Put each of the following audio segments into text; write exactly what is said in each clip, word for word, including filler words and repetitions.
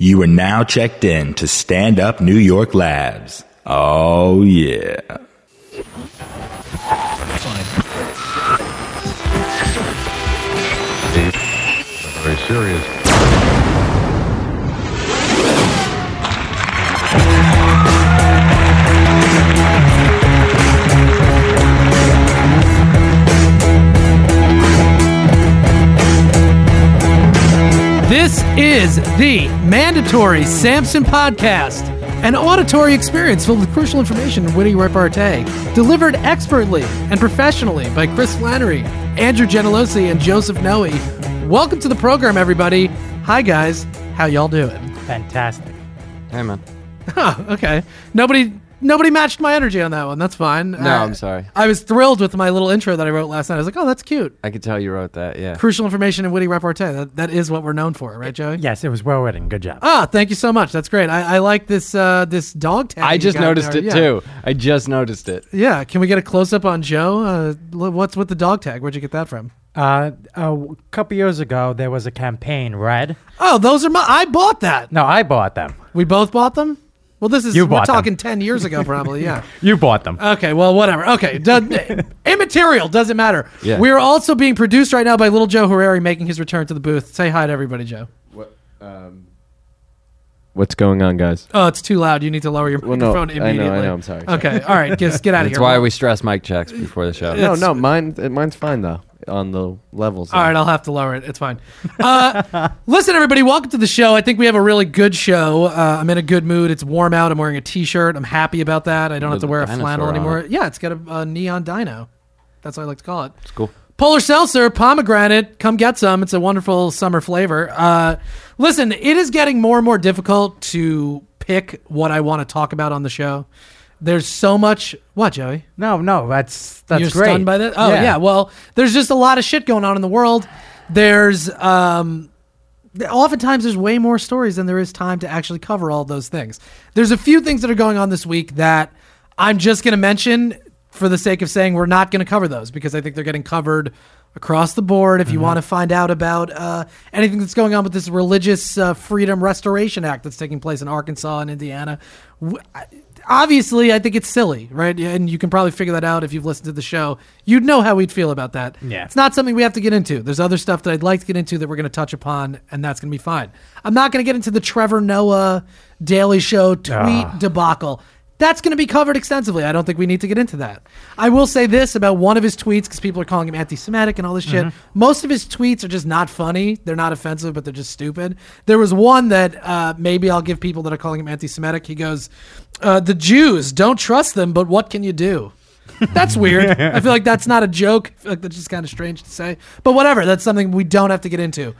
You are now checked in to Stand Up New York Labs. Oh, yeah. Very serious. This is the Mandatory Samson Podcast, an auditory experience filled with crucial information and witty repartee, delivered expertly and professionally by Chris Flannery, Andrew Genolosi, and Joseph Noe. Welcome to the program, everybody. Hi, guys. How y'all doing? Fantastic. Hey, man. Oh, okay. Nobody... Nobody matched my energy on that one. That's fine. No, I, I'm sorry. I was thrilled with my little intro that I wrote last night. I was like, oh, that's cute. I could tell you wrote that, yeah. Crucial information and witty repartee. That, that is what we're known for, right, Joey? Yes, it was well written. Good job. Ah, thank you so much. That's great. I, I like this uh, this dog tag. I just noticed it, yeah. too. I just noticed it. Yeah. Can we get a close-up on Joe? Uh, what's with the dog tag? Where'd you get that from? Uh, a couple years ago, there was a campaign, Red. Oh, those are my... I bought that. No, I bought them. We both bought them? Well, this is, you we're talking them. ten years ago probably, yeah. You bought them. Okay, well, whatever. Okay, Do, immaterial, doesn't matter. Yeah. We're also being produced right now by little Joe Harari making his return to the booth. Say hi to everybody, Joe. What, um, what's going on, guys? Oh, it's too loud. You need to lower your well, microphone no, immediately. I know, I know, I'm sorry. sorry. Okay, all right, just get out of here. That's why we stress mic checks before the show. No, no, mine, mine's fine, though. On the levels. All right, I'll have to lower it. It's fine. Uh, listen, everybody, welcome to the show. I think we have a really good show. Uh, I'm in a good mood. It's warm out. I'm wearing a T-shirt. I'm happy about that. I don't There's have to wear a, a flannel anymore. It. Yeah, it's got a, a neon dino. That's what I like to call it. It's cool. Polar seltzer, pomegranate. Come get some. It's a wonderful summer flavor. Uh, listen, it is getting more and more difficult to pick what I want to talk about on the show. There's so much... What, Joey? No, no, that's that's You're great. You're stunned by that? Oh, yeah. yeah. Well, there's just a lot of shit going on in the world. There's... um, oftentimes, there's way more stories than there is time to actually cover all those things. There's a few things that are going on this week that I'm just going to mention for the sake of saying we're not going to cover those because I think they're getting covered across the board. If you mm-hmm. want to find out about uh, anything that's going on with this Religious uh, Freedom Restoration Act that's taking place in Arkansas and Indiana... W- I, Obviously, I think it's silly, right? And you can probably figure that out if you've listened to the show. You'd know how we'd feel about that. Yeah. It's not something we have to get into. There's other stuff that I'd like to get into that we're going to touch upon, and that's going to be fine. I'm not going to get into the Trevor Noah Daily Show tweet uh. debacle. That's going to be covered extensively. I don't think we need to get into that. I will say this about one of his tweets, because people are calling him anti-Semitic and all this mm-hmm. shit. Most of his tweets are just not funny. They're not offensive, but they're just stupid. There was one that uh, maybe I'll give people that are calling him anti-Semitic. He goes, uh, the Jews, don't trust them, but what can you do? That's weird. I feel like that's not a joke. I feel like that's just kind of strange to say. But whatever, that's something we don't have to get into.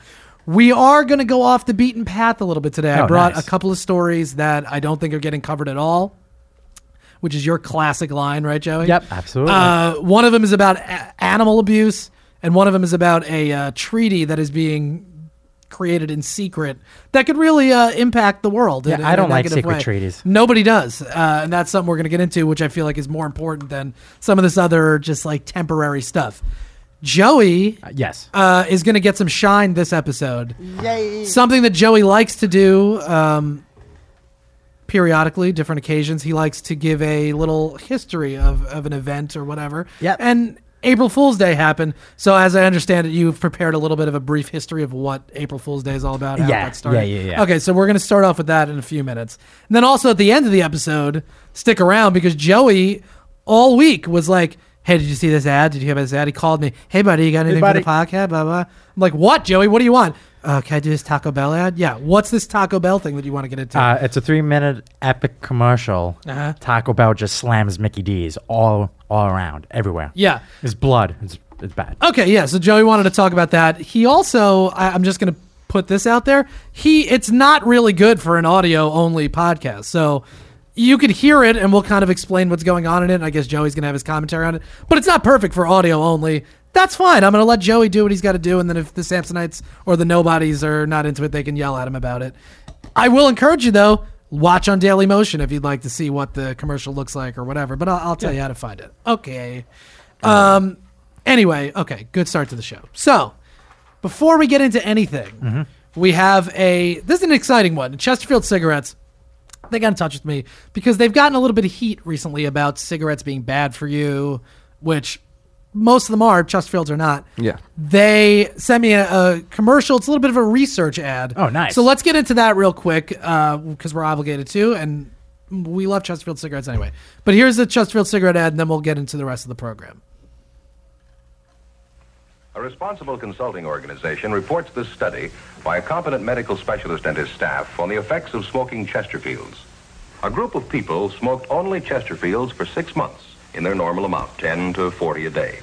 We are going to go off the beaten path a little bit today. Oh, I brought nice. a couple of stories that I don't think are getting covered at all, which is your classic line, right, Joey? Yep, absolutely. Uh, one of them is about a- animal abuse, and one of them is about a uh, treaty that is being created in secret that could really uh, impact the world. Yeah, in, in I don't like secret way. treaties. Nobody does, uh, and that's something we're going to get into, which I feel like is more important than some of this other just like temporary stuff. Joey uh, yes, uh, is going to get some shine this episode. Yay! Something that Joey likes to do... Um, periodically, different occasions, he likes to give a little history of, of an event or whatever. Yep. And April Fool's Day happened. So as I understand it, you've prepared a little bit of a brief history of what April Fool's Day is all about. How yeah. that started. Yeah, yeah, yeah. Okay, so we're going to start off with that in a few minutes. And then also at the end of the episode, stick around because Joey all week was like, hey, did you see this ad? Did you hear about this ad? He called me. Hey, buddy, you got anything hey, for the podcast? Blah, blah. I'm like, what, Joey? What do you want? Uh, can I do this Taco Bell ad? Yeah. What's this Taco Bell thing that you want to get into? Uh, it's a three-minute epic commercial. Uh-huh. Taco Bell just slams Mickey D's all all around, everywhere. Yeah. It's blood. It's, it's bad. Okay, yeah. So Joey wanted to talk about that. He also, I, I'm just going to put this out there, He it's not really good for an audio-only podcast. So... you could hear it, and we'll kind of explain what's going on in it, and I guess Joey's going to have his commentary on it. But it's not perfect for audio only. That's fine. I'm going to let Joey do what he's got to do, and then if the Samsonites or the Nobodies are not into it, they can yell at him about it. I will encourage you, though, watch on Daily Motion if you'd like to see what the commercial looks like or whatever, but I'll, I'll tell yeah. you how to find it. Okay. Um. Anyway, okay, good start to the show. So, before we get into anything... Mm-hmm. we have a, this is an exciting one. Chesterfield Cigarettes, they got in touch with me because they've gotten a little bit of heat recently about cigarettes being bad for you, which most of them are. Chesterfields are not. Yeah. They sent me a, a commercial. It's a little bit of a research ad. Oh, nice. So let's get into that real quick because uh, we're obligated to, and we love Chesterfield cigarettes anyway. But here's the Chesterfield cigarette ad, and then we'll get into the rest of the program. A responsible consulting organization reports this study by a competent medical specialist and his staff on the effects of smoking Chesterfields. A group of people smoked only Chesterfields for six months in their normal amount, ten to forty a day.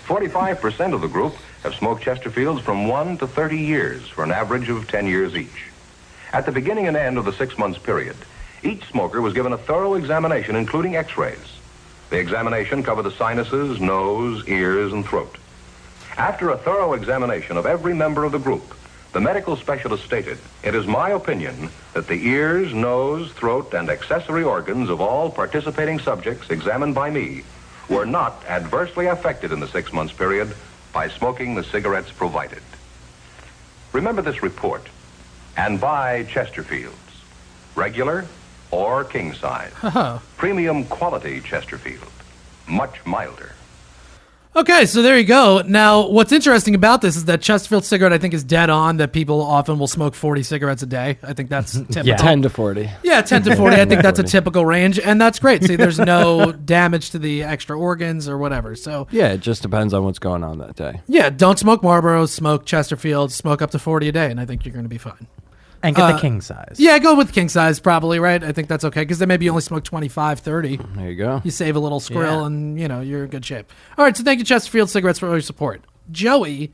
forty-five percent of the group have smoked Chesterfields from one to thirty years for an average of ten years each. At the beginning and end of the six months period, each smoker was given a thorough examination, including x-rays. The examination covered the sinuses, nose, ears, and throat. After a thorough examination of every member of the group, the medical specialist stated, "It is my opinion that the ears, nose, throat, and accessory organs of all participating subjects examined by me were not adversely affected in the six months period by smoking the cigarettes provided." Remember this report and buy Chesterfields. Regular or king size. Uh-huh. Premium quality Chesterfield. Much milder. Okay, so there you go. Now, what's interesting about this is that Chesterfield cigarette, I think, is dead on, that people often will smoke forty cigarettes a day. I think that's typical. Yeah, ten to forty. Yeah, ten to forty. I think that's a typical range, and that's great. See, there's no damage to the extra organs or whatever. So yeah, it just depends on what's going on that day. Yeah, don't smoke Marlboros, smoke Chesterfields, smoke up to forty a day, and I think you're going to be fine. And get uh, the king size. Yeah, go with king size probably, right? I think that's okay because then maybe you only smoke twenty-five, thirty. There you go. You save a little squirrel yeah. and, you know, you're in good shape. All right, so thank you, Chesterfield Cigarettes, for all your support. Joey,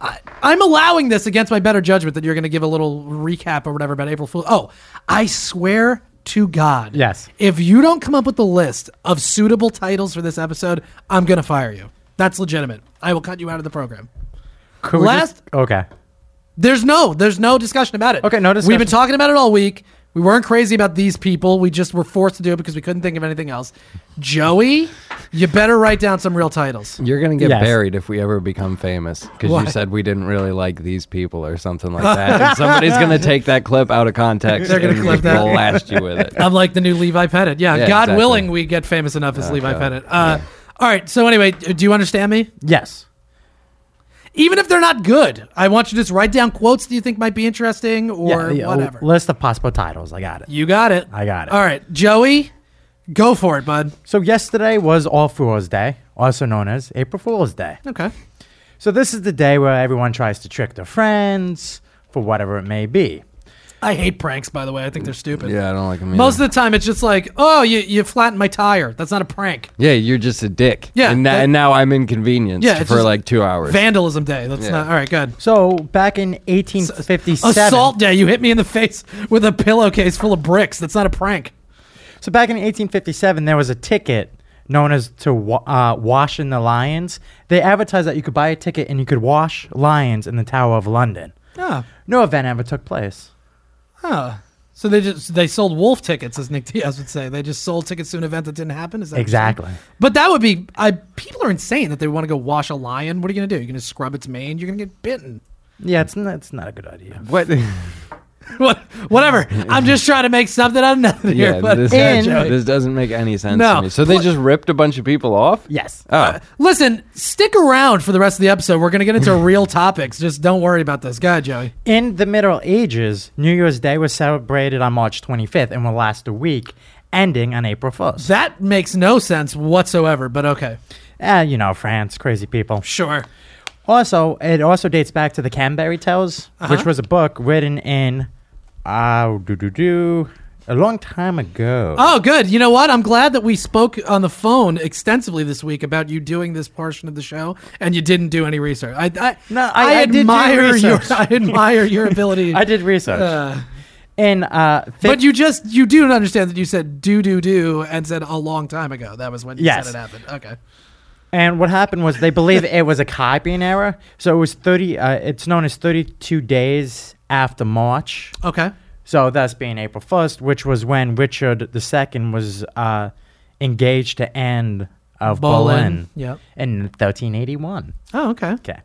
I, I'm allowing this against my better judgment that you're going to give a little recap or whatever about April Fool. Oh, I swear to God. Yes. If you don't come up with a list of suitable titles for this episode, I'm going to fire you. That's legitimate. I will cut you out of the program. Could Last. Just, okay. There's no, there's no discussion about it. Okay, no discussion. We've been talking about it all week. We weren't crazy about these people. We just were forced to do it because we couldn't think of anything else. Joey, you better write down some real titles. You're going to get yes. buried if we ever become famous because you said we didn't really like these people or something like that. And somebody's going to take that clip out of context. They're going to clip that. Blast you with it. I'm like the new Levi Pettit. Yeah, yeah God exactly. willing, we get famous enough as uh, Levi uh, Pettit. Uh, yeah. All right, so anyway, do you understand me? Yes. Even if they're not good, I want you to just write down quotes that you think might be interesting or yeah, yeah, whatever. List of possible titles. I got it. You got it. I got it. All right. Joey, go for it, bud. So yesterday was All Fools Day, also known as April Fool's Day. Okay. So this is the day where everyone tries to trick their friends for whatever it may be. I hate pranks, by the way. I think they're stupid. Yeah, I don't like them either. Most of the time, it's just like, oh, you, you flattened my tire. That's not a prank. Yeah, you're just a dick. Yeah. And, that, and now I'm inconvenienced yeah, for like two hours. Vandalism day. That's yeah. not... All right, good. So back in eighteen fifty-seven... Assault day. You hit me in the face with a pillowcase full of bricks. That's not a prank. So back in eighteen fifty-seven, there was a ticket known as to uh, washing the lions. They advertised that you could buy a ticket and you could wash lions in the Tower of London. Oh. No event ever took place. Oh, so they just they sold wolf tickets, as Nick Diaz would say. They just sold tickets to an event that didn't happen? Is that exactly. But that would be, I, people are insane that they want to go wash a lion. What are you going to do? You're going to scrub its mane? You're going to get bitten. Yeah, it's not, it's not a good idea. What? What? Whatever. I'm just trying to make something out of nothing yeah, here. But this, and, this doesn't make any sense no, to me. So they just ripped a bunch of people off? Yes. Oh. Uh, listen, stick around for the rest of the episode. We're going to get into real topics. Just don't worry about this. Go ahead, Joey. In the Middle Ages, New Year's Day was celebrated on March twenty-fifth and will last a week, ending on April first. That makes no sense whatsoever, but okay. Uh, you know, France, crazy people. Sure. Also, it also dates back to the Canterbury Tales, uh-huh. which was a book written in... Oh, do, do, do. A long time ago. Oh, good. You know what? I'm glad that we spoke on the phone extensively this week about you doing this portion of the show, and you didn't do any research. I, I, no, I, I, I admire did your, I admire your ability. I did research. Uh, and uh, fifth, but you just you do understand that you said do do do and said a long time ago. That was when you yes. said it happened. Okay. And what happened was they believe it was a copying error. So it was thirty. Uh, it's known as thirty-two days after March. Okay. So that's being April first, which was when Richard the Second was uh, engaged to end of Berlin, Berlin yep. in thirteen eighty-one. Oh, okay. Okay.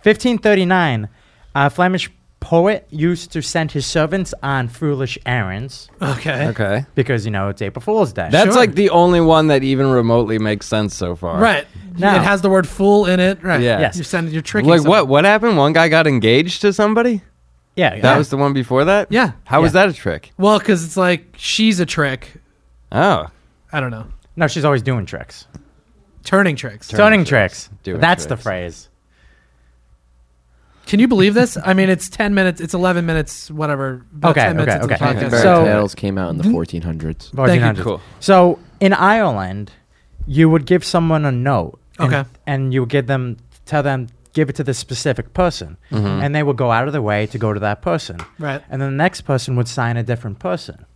fifteen thirty-nine, uh, Flemish poet used to send his servants on foolish errands. Okay. Okay. Because, you know, it's April Fool's Day. That's sure. like the only one that even remotely makes sense so far. Right. Now, it has the word fool in it. Right. Yeah. Yes. You're, sending, you're tricking Like, someone. what What happened? One guy got engaged to somebody? Yeah. That yeah. was the one before that? Yeah. How yeah. was that a trick? Well, because it's like, she's a trick. Oh. I don't know. No, she's always doing tricks. Turning tricks. Turning, Turning tricks. tricks. Doing That's tricks. the phrase. Can you believe this? I mean, it's ten minutes. It's eleven minutes. Whatever. About okay. ten okay. Minutes okay. Into okay. The podcast. So tales came out in the fourteen hundreds. Fourteen hundreds. Cool. So in Ireland, you would give someone a note. And, okay. And you would give them, tell them, give it to this specific person, mm-hmm. and they would go out of their way to go to that person. Right. And then the next person would sign a different person,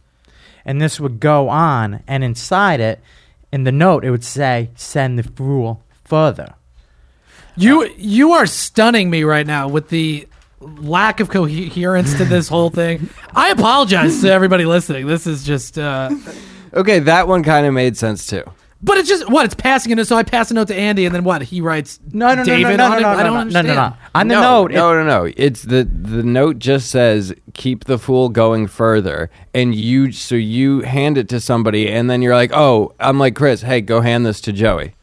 and this would go on. And inside it, in the note, it would say, "Send the fool further." You you are stunning me right now with the lack of coherence to this whole thing. I apologize to everybody listening. This is just... Uh, okay, that one kind of made sense, too. But it's just, what, it's passing a note, so I pass a note to Andy, and then what, he writes no, no, David no, no, no, on no, no, it? No, no, I don't no, understand. No, no, no. On the no, note... It, no, no, no. It's the, the note just says, keep the fool going further, and you, so you hand it to somebody, and then you're like, oh, I'm like, Chris, hey, go hand this to Joey.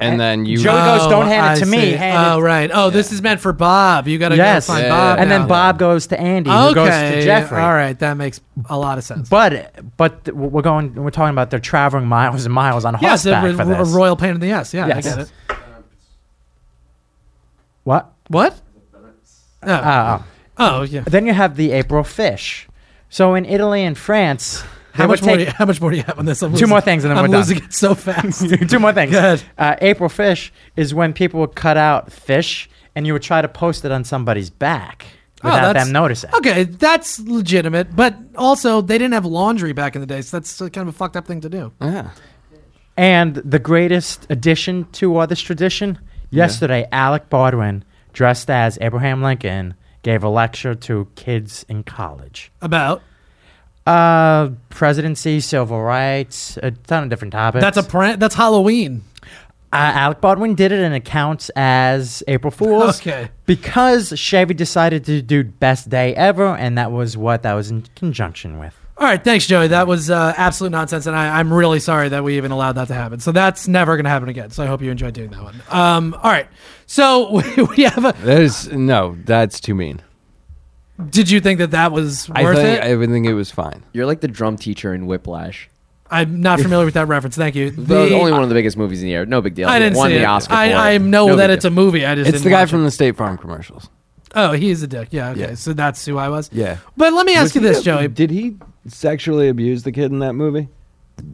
And then you... Joey goes, don't hand it to me. Oh, right. Oh, this is meant for Bob. You got to go find Bob. And then Bob goes to Andy, who goes to Jeffrey. All right, that makes a lot of sense. But but we're going. We're talking about they're traveling miles and miles on horseback for this. Yes, a royal pain in the ass. Yeah, I get it. What? What? Oh. Oh, yeah. Then you have the April fish. So in Italy and France... How much, more you, how much more do you have on this? I'm two losing, more things and then I'm we're losing done. It so fast. Two more things. Uh, April Fish is when people would cut out fish and you would try to post it on somebody's back without oh, them noticing. Okay, that's legitimate. But also, they didn't have laundry back in the day, so that's kind of a fucked up thing to do. Yeah. And the greatest addition to uh, this tradition, yesterday, yeah. Alec Baldwin, dressed as Abraham Lincoln, gave a lecture to kids in college. About? Uh, presidency, civil rights, a ton of different topics. That's a pr- that's Halloween. Uh, Alec Baldwin did it and it counts as April Fool's. Okay. Because Chevy decided to do best day ever, and that was what that was in conjunction with. All right, thanks, Joey. That was uh, absolute nonsense, and I, I'm really sorry that we even allowed that to happen. So that's never going to happen again. So I hope you enjoyed doing that one. Um, all right. So we, we have a. There's no. That's too mean. Did you think that that was worth I it? I think it was fine. You're like the drum teacher in Whiplash. I'm not familiar with that reference. Thank you. The, the only one of the biggest movies in the year. No big deal. I didn't Won see the it. Oscar I, I know no that it's deal. a movie. I just it's the guy it. from the State Farm commercials. Oh, he is a dick. Yeah. Okay. Yeah. So that's who I was. Yeah. But let me ask was you this, a, Joey. Did he sexually abuse the kid in that movie?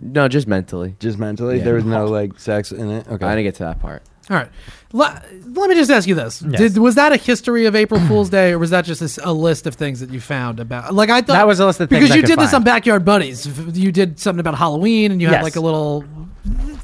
No, just mentally. Just mentally. Yeah. There was no like sex in it. Okay. I didn't get to that part. All right. Let, let me just ask you this. Yes. Did, was that a history of April Fool's Day, or was that just a, a list of things that you found about? Like I thought that was a list of things. Because I you could did find. this on Backyard Buddies. You did something about Halloween, and you yes. had like a little.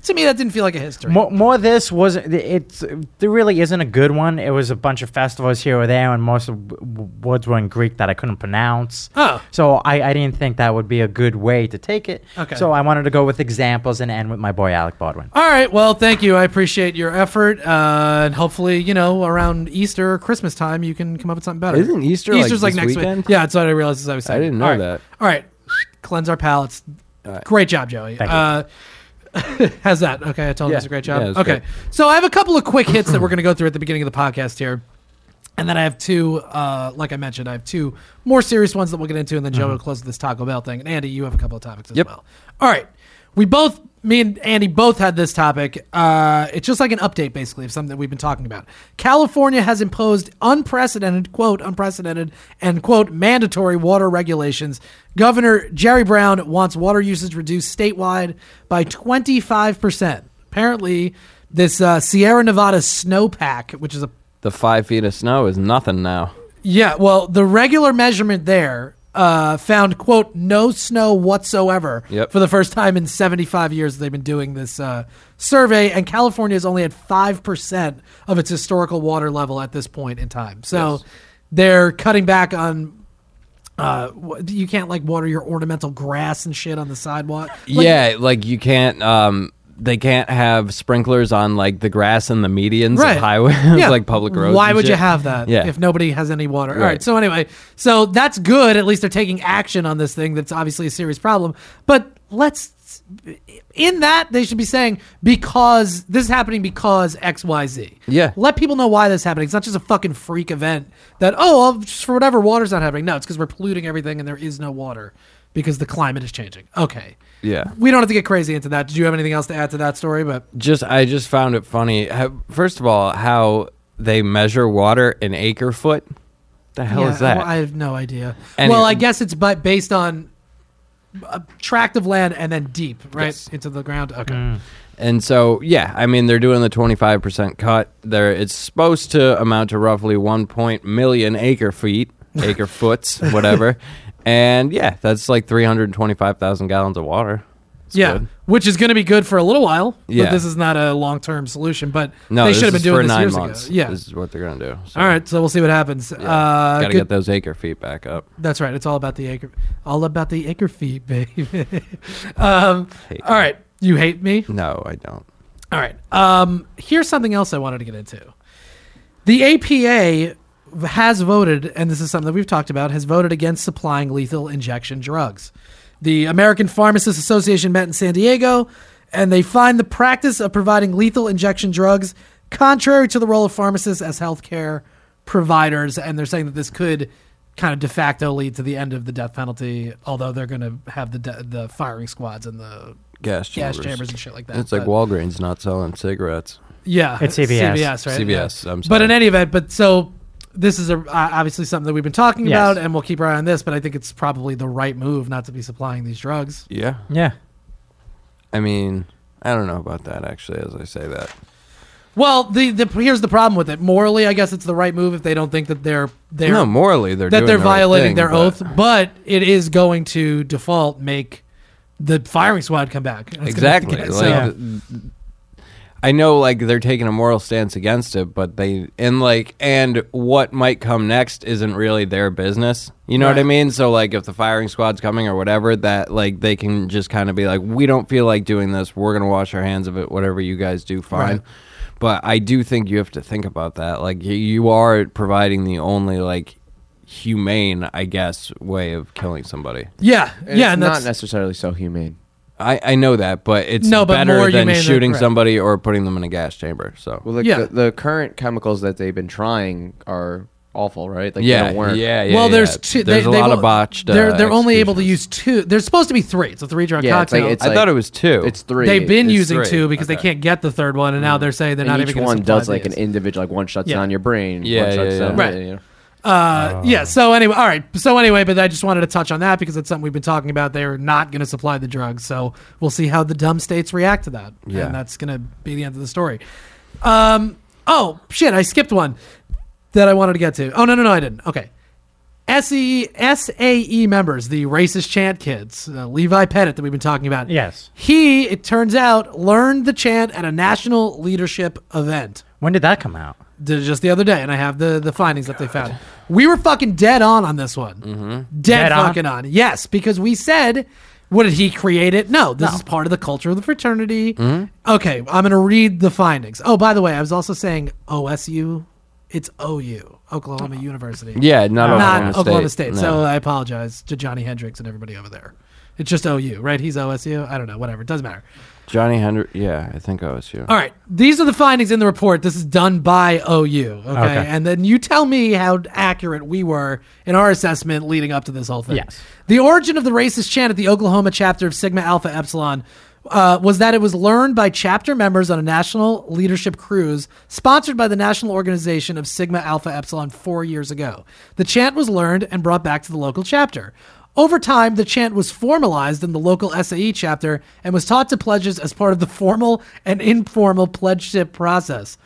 To me, that didn't feel like a history. More, more this was it's. There really isn't a good one. It was a bunch of festivals here or there, and most of the words were in Greek that I couldn't pronounce. Oh, so I, I didn't think that would be a good way to take it. Okay. So I wanted to go with examples and end with my boy Alec Baldwin. All right. Well, thank you. I appreciate your effort, uh, and hopefully, you know, around Easter or Christmas time, you can come up with something better. Isn't Easter? Easter's like, like next weekend? week. Yeah, that's what I realized as I was saying. I didn't know All right. that. All right, cleanse our palates. Right. Great job, Joey. Thank uh, you. How's that? Okay, I told yeah. you it's a great job. Yeah, okay, great. So I have a couple of quick hits that we're going to go through at the beginning of the podcast here. And then I have two, uh, like I mentioned, I have two more serious ones that we'll get into, and then Joe mm-hmm. will close this Taco Bell thing. And Andy, you have a couple of topics as yep. well. All right. We both, me and Andy both had this topic. Uh, it's just like an update, basically, of something that we've been talking about. California has imposed unprecedented, quote, unprecedented, and, quote, mandatory water regulations. Governor Jerry Brown wants water usage reduced statewide by twenty-five percent. Apparently, this uh, Sierra Nevada snowpack, which is a... The five feet of snow is nothing now. Yeah, well, the regular measurement there... Uh, found, quote, no snow whatsoever yep. for the first time in seventy-five years they've been doing this uh, survey, and California is only at five percent of its historical water level at this point in time. So yes. they're cutting back on, uh, you can't, like, water your ornamental grass and shit on the sidewalk. Like, yeah, like, you can't... Um, they can't have sprinklers on like the grass and the medians right. of highways, yeah. like public roads. Why would shit. you have that yeah. if nobody has any water? Right. All right. So anyway, so that's good. At least they're taking action on this thing that's obviously a serious problem. But let's, in that they should be saying, because this is happening because X, Y, Z. Yeah. Let people know why this is happening. It's not just a fucking freak event that, oh, just for whatever, water's not happening. No, it's because we're polluting everything and there is no water because the climate is changing. Okay. Yeah. We don't have to get crazy into that. Did you have anything else to add to that story? But just I just found it funny. First of all, how they measure water in acre foot. The hell yeah, is that? Well, I have no idea. And well, it, I guess it's based on a tract of land and then deep, right? Yes. Into the ground. Okay. Mm. And so, yeah, I mean, they're doing the twenty-five percent cut. They're, it's supposed to amount to roughly one point million acre feet, acre foots, whatever. And yeah, that's like three hundred twenty-five thousand gallons of water. That's yeah, good. Which is going to be good for a little while. Yeah. But this is not a long-term solution. But no, they should have been doing this nine years months. ago. Yeah, this is what they're going to do. So. All right, so we'll see what happens. Yeah. Uh, Got to get those acre feet back up. That's right. It's all about the acre, all about the acre feet, baby. um, all right, you hate me? No, I don't. All right. Um, here's something else I wanted to get into. The A P A has voted, and this is something that we've talked about, has voted against supplying lethal injection drugs. The American Pharmacists Association met in San Diego, and they find the practice of providing lethal injection drugs contrary to the role of pharmacists as healthcare providers, and they're saying that this could kind of de facto lead to the end of the death penalty, although they're going to have the de- the firing squads and the gas chambers. gas chambers and shit like that. It's like but, Walgreens not selling cigarettes. Yeah. It's C B S. C B S, right? C B S, yeah. I'm sorry. But in any event, but so... This is a, uh, obviously something that we've been talking yes. about, and we'll keep our eye on this, but I think it's probably the right move not to be supplying these drugs. Yeah. Yeah. I mean, I don't know about that, actually, as I say that. Well, the, the here's the problem with it. Morally, I guess it's the right move if they don't think that they're... they're no, morally, they're that doing they're the violating right thing, their but... oath, but it is going to default make the firing squad come back. Exactly. Like, so. yeah. I know, like, they're taking a moral stance against it, but they, and like, and what might come next isn't really their business. You know right. what I mean? So, like, if the firing squad's coming or whatever, that, like, they can just kind of be like, we don't feel like doing this. We're going to wash our hands of it. Whatever you guys do, fine. Right. But I do think you have to think about that. Like, you are providing the only, like, humane, I guess, way of killing somebody. Yeah. And yeah. It's and not that's... necessarily so humane. I, I know that, but it's no, but better than shooting than, right. somebody or putting them in a gas chamber. So, well, the, yeah. the, the current chemicals that they've been trying are awful, right? Like, yeah, they don't work. yeah, yeah. Well, yeah. there's two. There's they, a they lot will, of botched. They're they're uh, only able to use two. There's supposed to be three. It's a three drug yeah, cocktail. It's like, it's I like, thought it was two. It's three. They've been it's using three. two because okay. they can't get the third one, and now they're saying they're and not even. Each one does like these. an individual, like one shuts yeah. down your brain. Yeah, one yeah, shuts yeah, down, right. You know? Uh, oh. Yeah, so anyway, all right, so anyway, but I just wanted to touch on that because it's something we've been talking about. They're not going to supply the drugs, so we'll see how the dumb states react to that, yeah. and that's going to be the end of the story. Um, oh, shit, I skipped one that I wanted to get to. Oh, no, no, no, I didn't. Okay. S A E members, the racist chant kids, uh, Levi Pettit that we've been talking about. Yes. He, it turns out, learned the chant at a national leadership event. When did that come out? Just the other day, and I have the, the findings God. that they found. We were fucking dead on on this one. Mm-hmm. Dead, dead fucking on? on. Yes, because we said, what, did he create it? No, this no. is part of the culture of the fraternity. Mm-hmm. Okay, I'm going to read the findings. Oh, by the way, I was also saying O S U. It's O U, Oklahoma oh. University. Yeah, not Oklahoma not State. Oklahoma State. No. So I apologize to Johnny Hendricks and everybody over there. It's just O U, right? He's O S U. I don't know. Whatever. It doesn't matter. Johnny Hendricks. Yeah, I think O S U. All right. These are the findings in the report. This is done by O U. Okay? okay. And then you tell me how accurate we were in our assessment leading up to this whole thing. Yes. The origin of the racist chant at the Oklahoma chapter of Sigma Alpha Epsilon uh, was that it was learned by chapter members on a national leadership cruise sponsored by the National Organization of Sigma Alpha Epsilon four years ago. The chant was learned and brought back to the local chapter. Over time, the chant was formalized in the local S A E chapter and was taught to pledges as part of the formal and informal pledgeship process.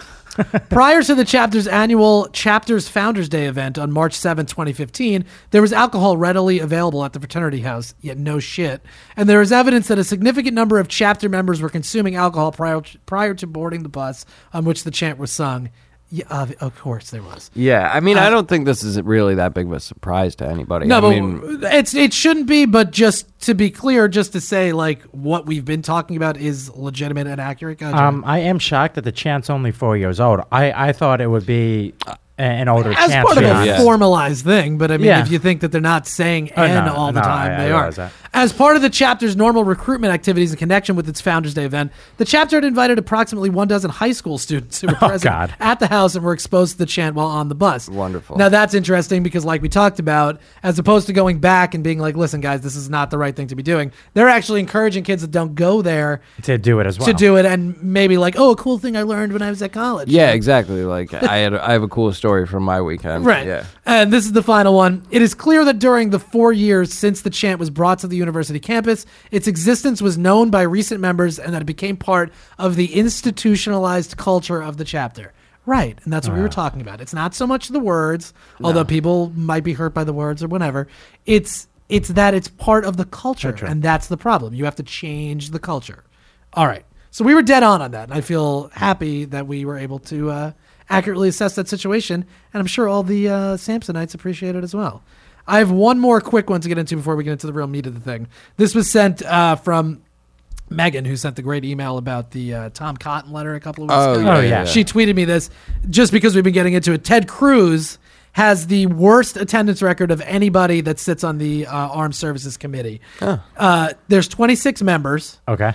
Prior to the chapter's annual Chapter's Founders Day event on March seventh, twenty fifteen, there was alcohol readily available at the fraternity house, yet no shit. And there is evidence that a significant number of chapter members were consuming alcohol prior to, prior to boarding the bus on which the chant was sung. Yeah, uh, of course there was. Yeah, I mean, uh, I don't think this is really that big of a surprise to anybody. No, I but mean, it's it shouldn't be. But just to be clear, just to say, like, what we've been talking about is legitimate and accurate. Um, I am shocked that the chant's only four years old. I, I thought it would be an older as chant. As part of a yeah. formalized thing, but I mean, yeah. if you think that they're not saying oh, "and" no, all the no, time, I, they I are. That. As part of the chapter's normal recruitment activities in connection with its Founders Day event, the chapter had invited approximately one dozen high school students who were oh, present God. at the house and were exposed to the chant while on the bus. Wonderful. Now, that's interesting because, like we talked about, as opposed to going back and being like, listen, guys, this is not the right thing to be doing, they're actually encouraging kids that don't go there to do it as well. To do it and maybe like, oh, a cool thing I learned when I was at college. Yeah, exactly. Like, I had, I have a cool story from my weekend. Right. Yeah. And this is the final one. It is clear that during the four years since the chant was brought to the university campus, its existence was known by recent members and that it became part of the institutionalized culture of the chapter. Right. And that's what uh, we were talking about. It's not so much the words, no. although people might be hurt by the words or whatever. It's it's that it's part of the culture, culture. And that's the problem. You have to change the culture. All right. So we were dead on on that. And I feel happy that we were able to uh, accurately assess that situation. And I'm sure all the uh, Samsonites appreciate it as well. I have one more quick one to get into before we get into the real meat of the thing. This was sent uh, from Megan, who sent the great email about the uh, Tom Cotton letter a couple of weeks oh, ago. Oh, yeah. She tweeted me this just because we've been getting into it. Ted Cruz has the worst attendance record of anybody that sits on the uh, Armed Services Committee. Huh. Uh, there's twenty-six members. Okay.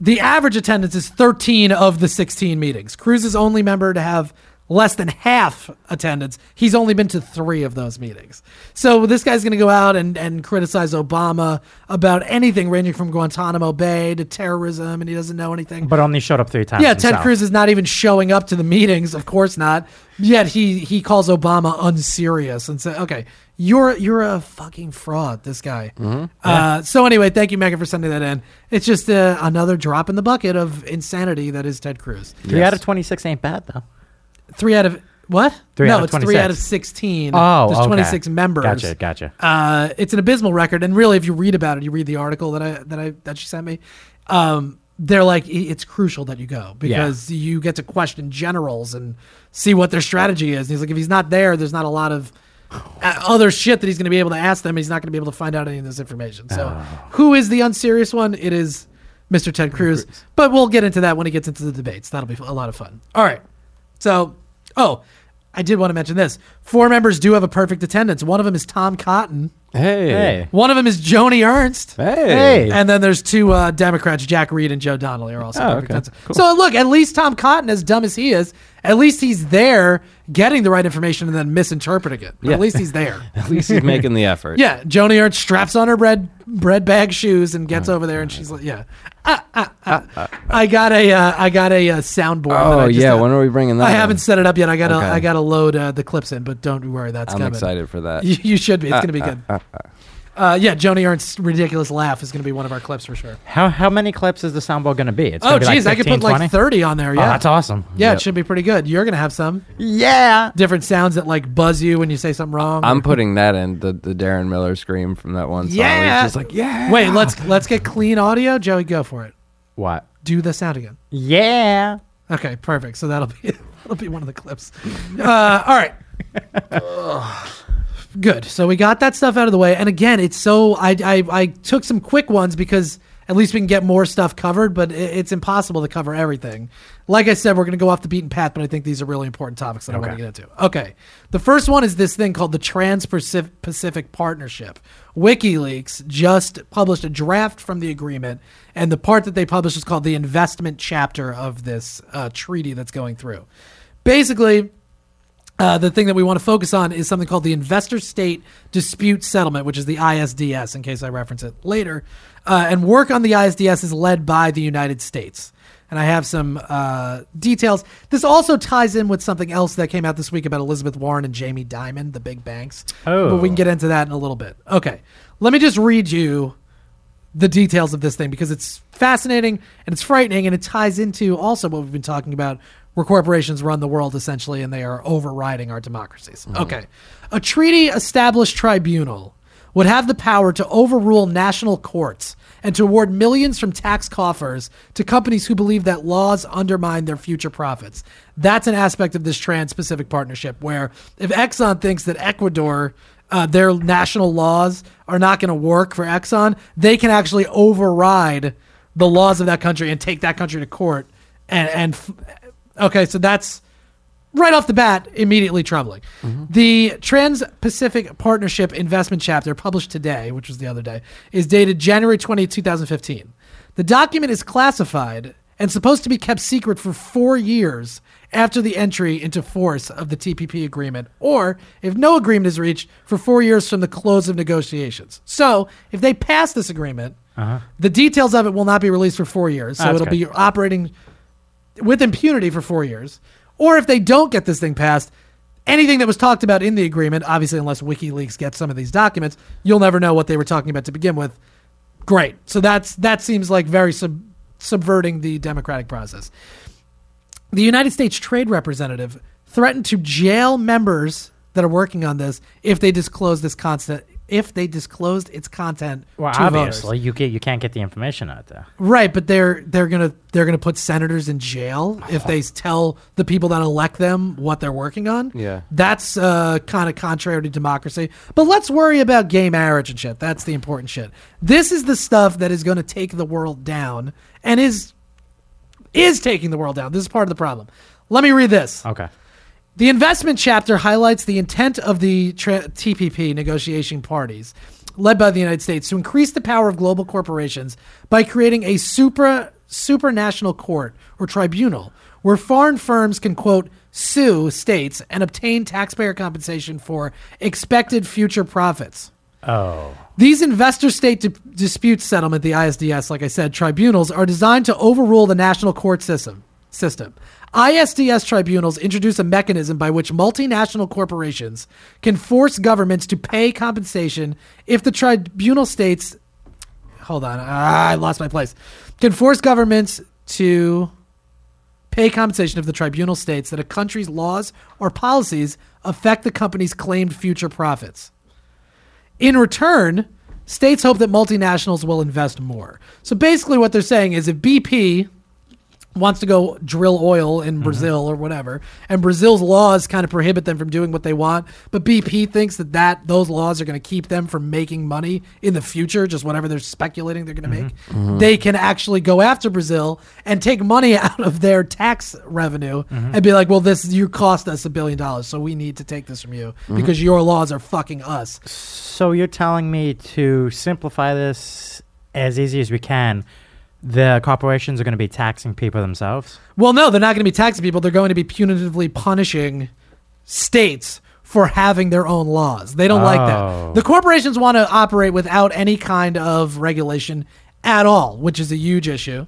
The average attendance is thirteen of the sixteen meetings. Cruz is only member to have less than half attendance. He's only been to three of those meetings. So this guy's going to go out and, and criticize Obama about anything ranging from Guantanamo Bay to terrorism, and he doesn't know anything. But only showed up three times. Yeah, himself. Ted Cruz is not even showing up to the meetings. Of course not. Yet he he calls Obama unserious and says, okay, you're you're a fucking fraud, this guy. Mm-hmm. Yeah. Uh, so anyway, thank you, Megan, for sending that in. It's just uh, another drop in the bucket of insanity that is Ted Cruz. Yes. Three out of twenty-six ain't bad, though. Three out of what? Three no, out of it's twenty-six. Three out of sixteen. Oh, there's twenty-six okay. members. Gotcha, gotcha. Uh, it's an abysmal record, and really, if you read about it, you read the article that I that I that she sent me. Um, they're like, it's crucial that you go because yeah. you get to question generals and see what their strategy is. And he's like, if he's not there, there's not a lot of other shit that he's going to be able to ask them. And he's not going to be able to find out any of this information. So, oh. who is the unserious one? It is Mister Ted Cruz. Cruz. But we'll get into that when he gets into the debates. That'll be a lot of fun. All right. So, oh, I did want to mention this. Four members do have a perfect attendance. One of them is Tom Cotton. Hey. hey. One of them is Joni Ernst. Hey. hey. And then there's two uh, Democrats, Jack Reed and Joe Donnelly, are also oh, perfect okay. attendance. Cool. So, look, at least Tom Cotton, as dumb as he is, at least he's there getting the right information and then misinterpreting it. Yeah. At least he's there. At least he's making the effort. Yeah. Joni Ernst straps on her bread bread bag shoes and gets oh, over there God. and she's like, yeah. Ah, ah, ah. Uh, uh, I got a uh, I got a uh, soundboard. Oh, that I just yeah. Had. When are we bringing that? I on? haven't set it up yet. I got to okay. I got to load uh, the clips in, but don't worry. That's I'm coming. I'm excited for that. You, you should be. It's uh, going to be uh, good. Uh, uh. Uh, yeah, Joni Ernst's ridiculous laugh is going to be one of our clips for sure. How how many clips is the soundboard going to be? It's oh, be geez, like fifteen, I could put twenty? Like thirty on there. Yeah, oh, that's awesome. Yeah, yep. It should be pretty good. You're going to have some. Yeah, different sounds that like buzz you when you say something wrong. I'm or... putting that in the, the Darren Miller scream from that one song. Yeah, just like yeah. Wait, let's let's get clean audio. Joey, go for it. What? Do the sound again. Yeah. Okay, perfect. So that'll be that'll be one of the clips. Uh, all right. Good. So we got that stuff out of the way. And again, it's so I, I I took some quick ones because at least we can get more stuff covered, but it's impossible to cover everything. Like I said, we're going to go off the beaten path, but I think these are really important topics that okay. I want to get into. Okay. The first one is this thing called the Trans-Pacific Partnership. WikiLeaks just published a draft from the agreement, and the part that they published is called the investment chapter of this uh, treaty that's going through. Basically, Uh, the thing that we want to focus on is something called the Investor-State Dispute Settlement, which is the I S D S, in case I reference it later. Uh, and work on the I S D S is led by the United States. And I have some uh, details. This also ties in with something else that came out this week about Elizabeth Warren and Jamie Dimon, the big banks. Oh. But we can get into that in a little bit. Okay. Let me just read you the details of this thing because it's fascinating and it's frightening and it ties into also what we've been talking about, where corporations run the world, essentially, and they are overriding our democracies. Mm. Okay. A treaty-established tribunal would have the power to overrule national courts and to award millions from tax coffers to companies who believe that laws undermine their future profits. That's an aspect of this Trans-Pacific Partnership where if Exxon thinks that Ecuador, uh, their national laws are not going to work for Exxon, they can actually override the laws of that country and take that country to court. And, and f- okay, so that's right off the bat, immediately troubling. Mm-hmm. The Trans-Pacific Partnership Investment Chapter, published today, which was the other day, is dated January twentieth, twenty fifteen. The document is classified and supposed to be kept secret for four years after the entry into force of the T P P agreement, or if no agreement is reached, for four years from the close of negotiations. So if they pass this agreement, uh-huh. the details of it will not be released for four years, so oh, it'll good. be operating with impunity for four years. Or if they don't get this thing passed, anything that was talked about in the agreement, obviously unless WikiLeaks gets some of these documents, you'll never know what they were talking about to begin with. Great. So that's that seems like very sub, subverting the democratic process. The United States Trade Representative threatened to jail members that are working on this if they disclose this constant. If they disclosed its content, well, to obviously voters. you get you can't get the information out there, right? But they're they're gonna they're gonna put senators in jail if they tell the people that elect them what they're working on. Yeah, that's uh, kind of contrary to democracy. But let's worry about gay marriage and shit. That's the important shit. This is the stuff that is going to take the world down and is is taking the world down. This is part of the problem. Let me read this. Okay. The investment chapter highlights the intent of the tra- T P P negotiation parties, led by the United States, to increase the power of global corporations by creating a supra, supranational court or tribunal where foreign firms can, quote, sue states and obtain taxpayer compensation for expected future profits. Oh. These investor-state di- dispute settlement, the I S D S, like I said, tribunals are designed to overrule the national court system. system. I S D S tribunals introduce a mechanism by which multinational corporations can force governments to pay compensation if the tribunal states... Hold on, ah, I lost my place. Can force governments to pay compensation if the tribunal states that a country's laws or policies affect the company's claimed future profits. In return, states hope that multinationals will invest more. So basically what they're saying is if B P... wants to go drill oil in Brazil mm-hmm. or whatever, and Brazil's laws kind of prohibit them from doing what they want, but B P thinks that, that those laws are going to keep them from making money in the future, just whatever they're speculating they're going to mm-hmm. make, mm-hmm. they can actually go after Brazil and take money out of their tax revenue mm-hmm. and be like, well, this you cost us a billion dollars, so we need to take this from you mm-hmm. because your laws are fucking us. So you're telling me to simplify this as easy as we can. The corporations are going to be taxing people themselves? Well, no, they're not going to be taxing people. They're going to be punitively punishing states for having their own laws. They don't oh. like that. The corporations want to operate without any kind of regulation at all, which is a huge issue.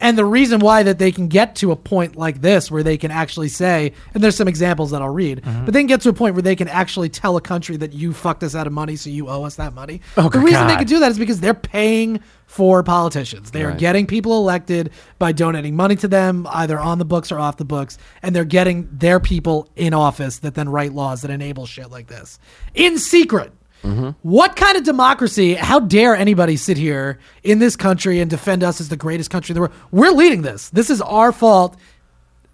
And the reason why that they can get to a point like this where they can actually say, and there's some examples that I'll read, mm-hmm. but they can get to a point where they can actually tell a country that you fucked us out of money, so you owe us that money. Oh, the reason God. they can do that is because they're paying for politicians. They right. are getting people elected by donating money to them, either on the books or off the books, and they're getting their people in office that then write laws that enable shit like this. In secret. Mm-hmm. What kind of democracy? How dare anybody sit here in this country and defend us as the greatest country in the world? We're leading this. This is our fault.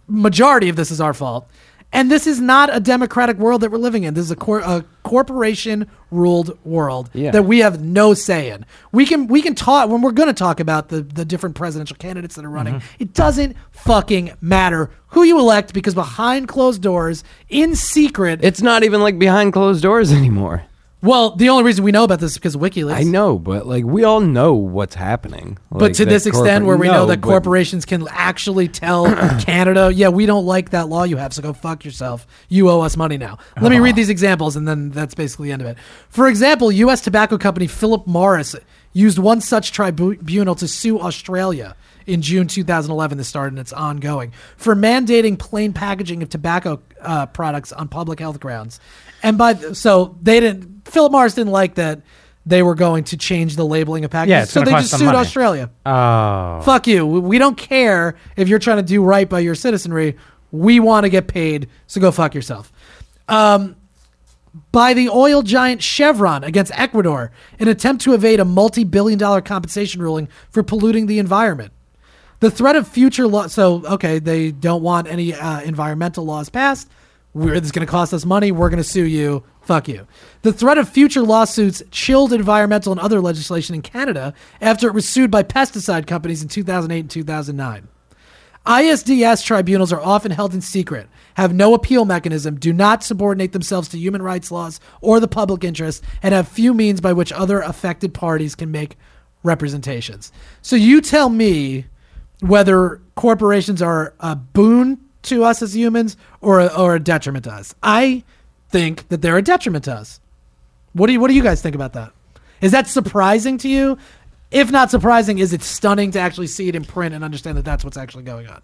Majority of this is our fault. And this is not a democratic world that we're living in. This is a, cor- a corporation-ruled world yeah. that we have no say in. We can we can talk when we're going to talk about the, the different presidential candidates that are running. Mm-hmm. It doesn't fucking matter who you elect because behind closed doors, in secret, it's not even like behind closed doors anymore. Well, the only reason we know about this is because of WikiLeaks. I know, but like we all know what's happening. Like, but to this corpor- extent where we no, know that corporations can actually tell Canada, yeah, we don't like that law you have, so go fuck yourself. You owe us money now. Let uh-huh. me read these examples, and then that's basically the end of it. For example, U S tobacco company Philip Morris used one such tribunal to sue Australia in June twenty eleven. This started, and it's ongoing, for mandating plain packaging of tobacco uh, products on public health grounds. And by th- so they didn't. Philip Morris didn't like that they were going to change the labeling of packages, yeah, so they just sued money. Australia. Oh, fuck you! We don't care if you're trying to do right by your citizenry. We want to get paid, so go fuck yourself. Um, by the oil giant Chevron against Ecuador in an attempt to evade a multi-billion dollar compensation ruling for polluting the environment. The threat of future law. So, okay, they don't want any uh, environmental laws passed. We're, this is going to cost us money. We're going to sue you. Fuck you. The threat of future lawsuits chilled environmental and other legislation in Canada after it was sued by pesticide companies in two thousand eight and two thousand nine. I S D S tribunals are often held in secret, have no appeal mechanism, do not subordinate themselves to human rights laws or the public interest, and have few means by which other affected parties can make representations. So you tell me whether corporations are a boon to us as humans or a, or a detriment to us. I think that they're a detriment to us. What do you, what do you guys think about that? Is that surprising to you? If not surprising, is it stunning to actually see it in print and understand that that's what's actually going on?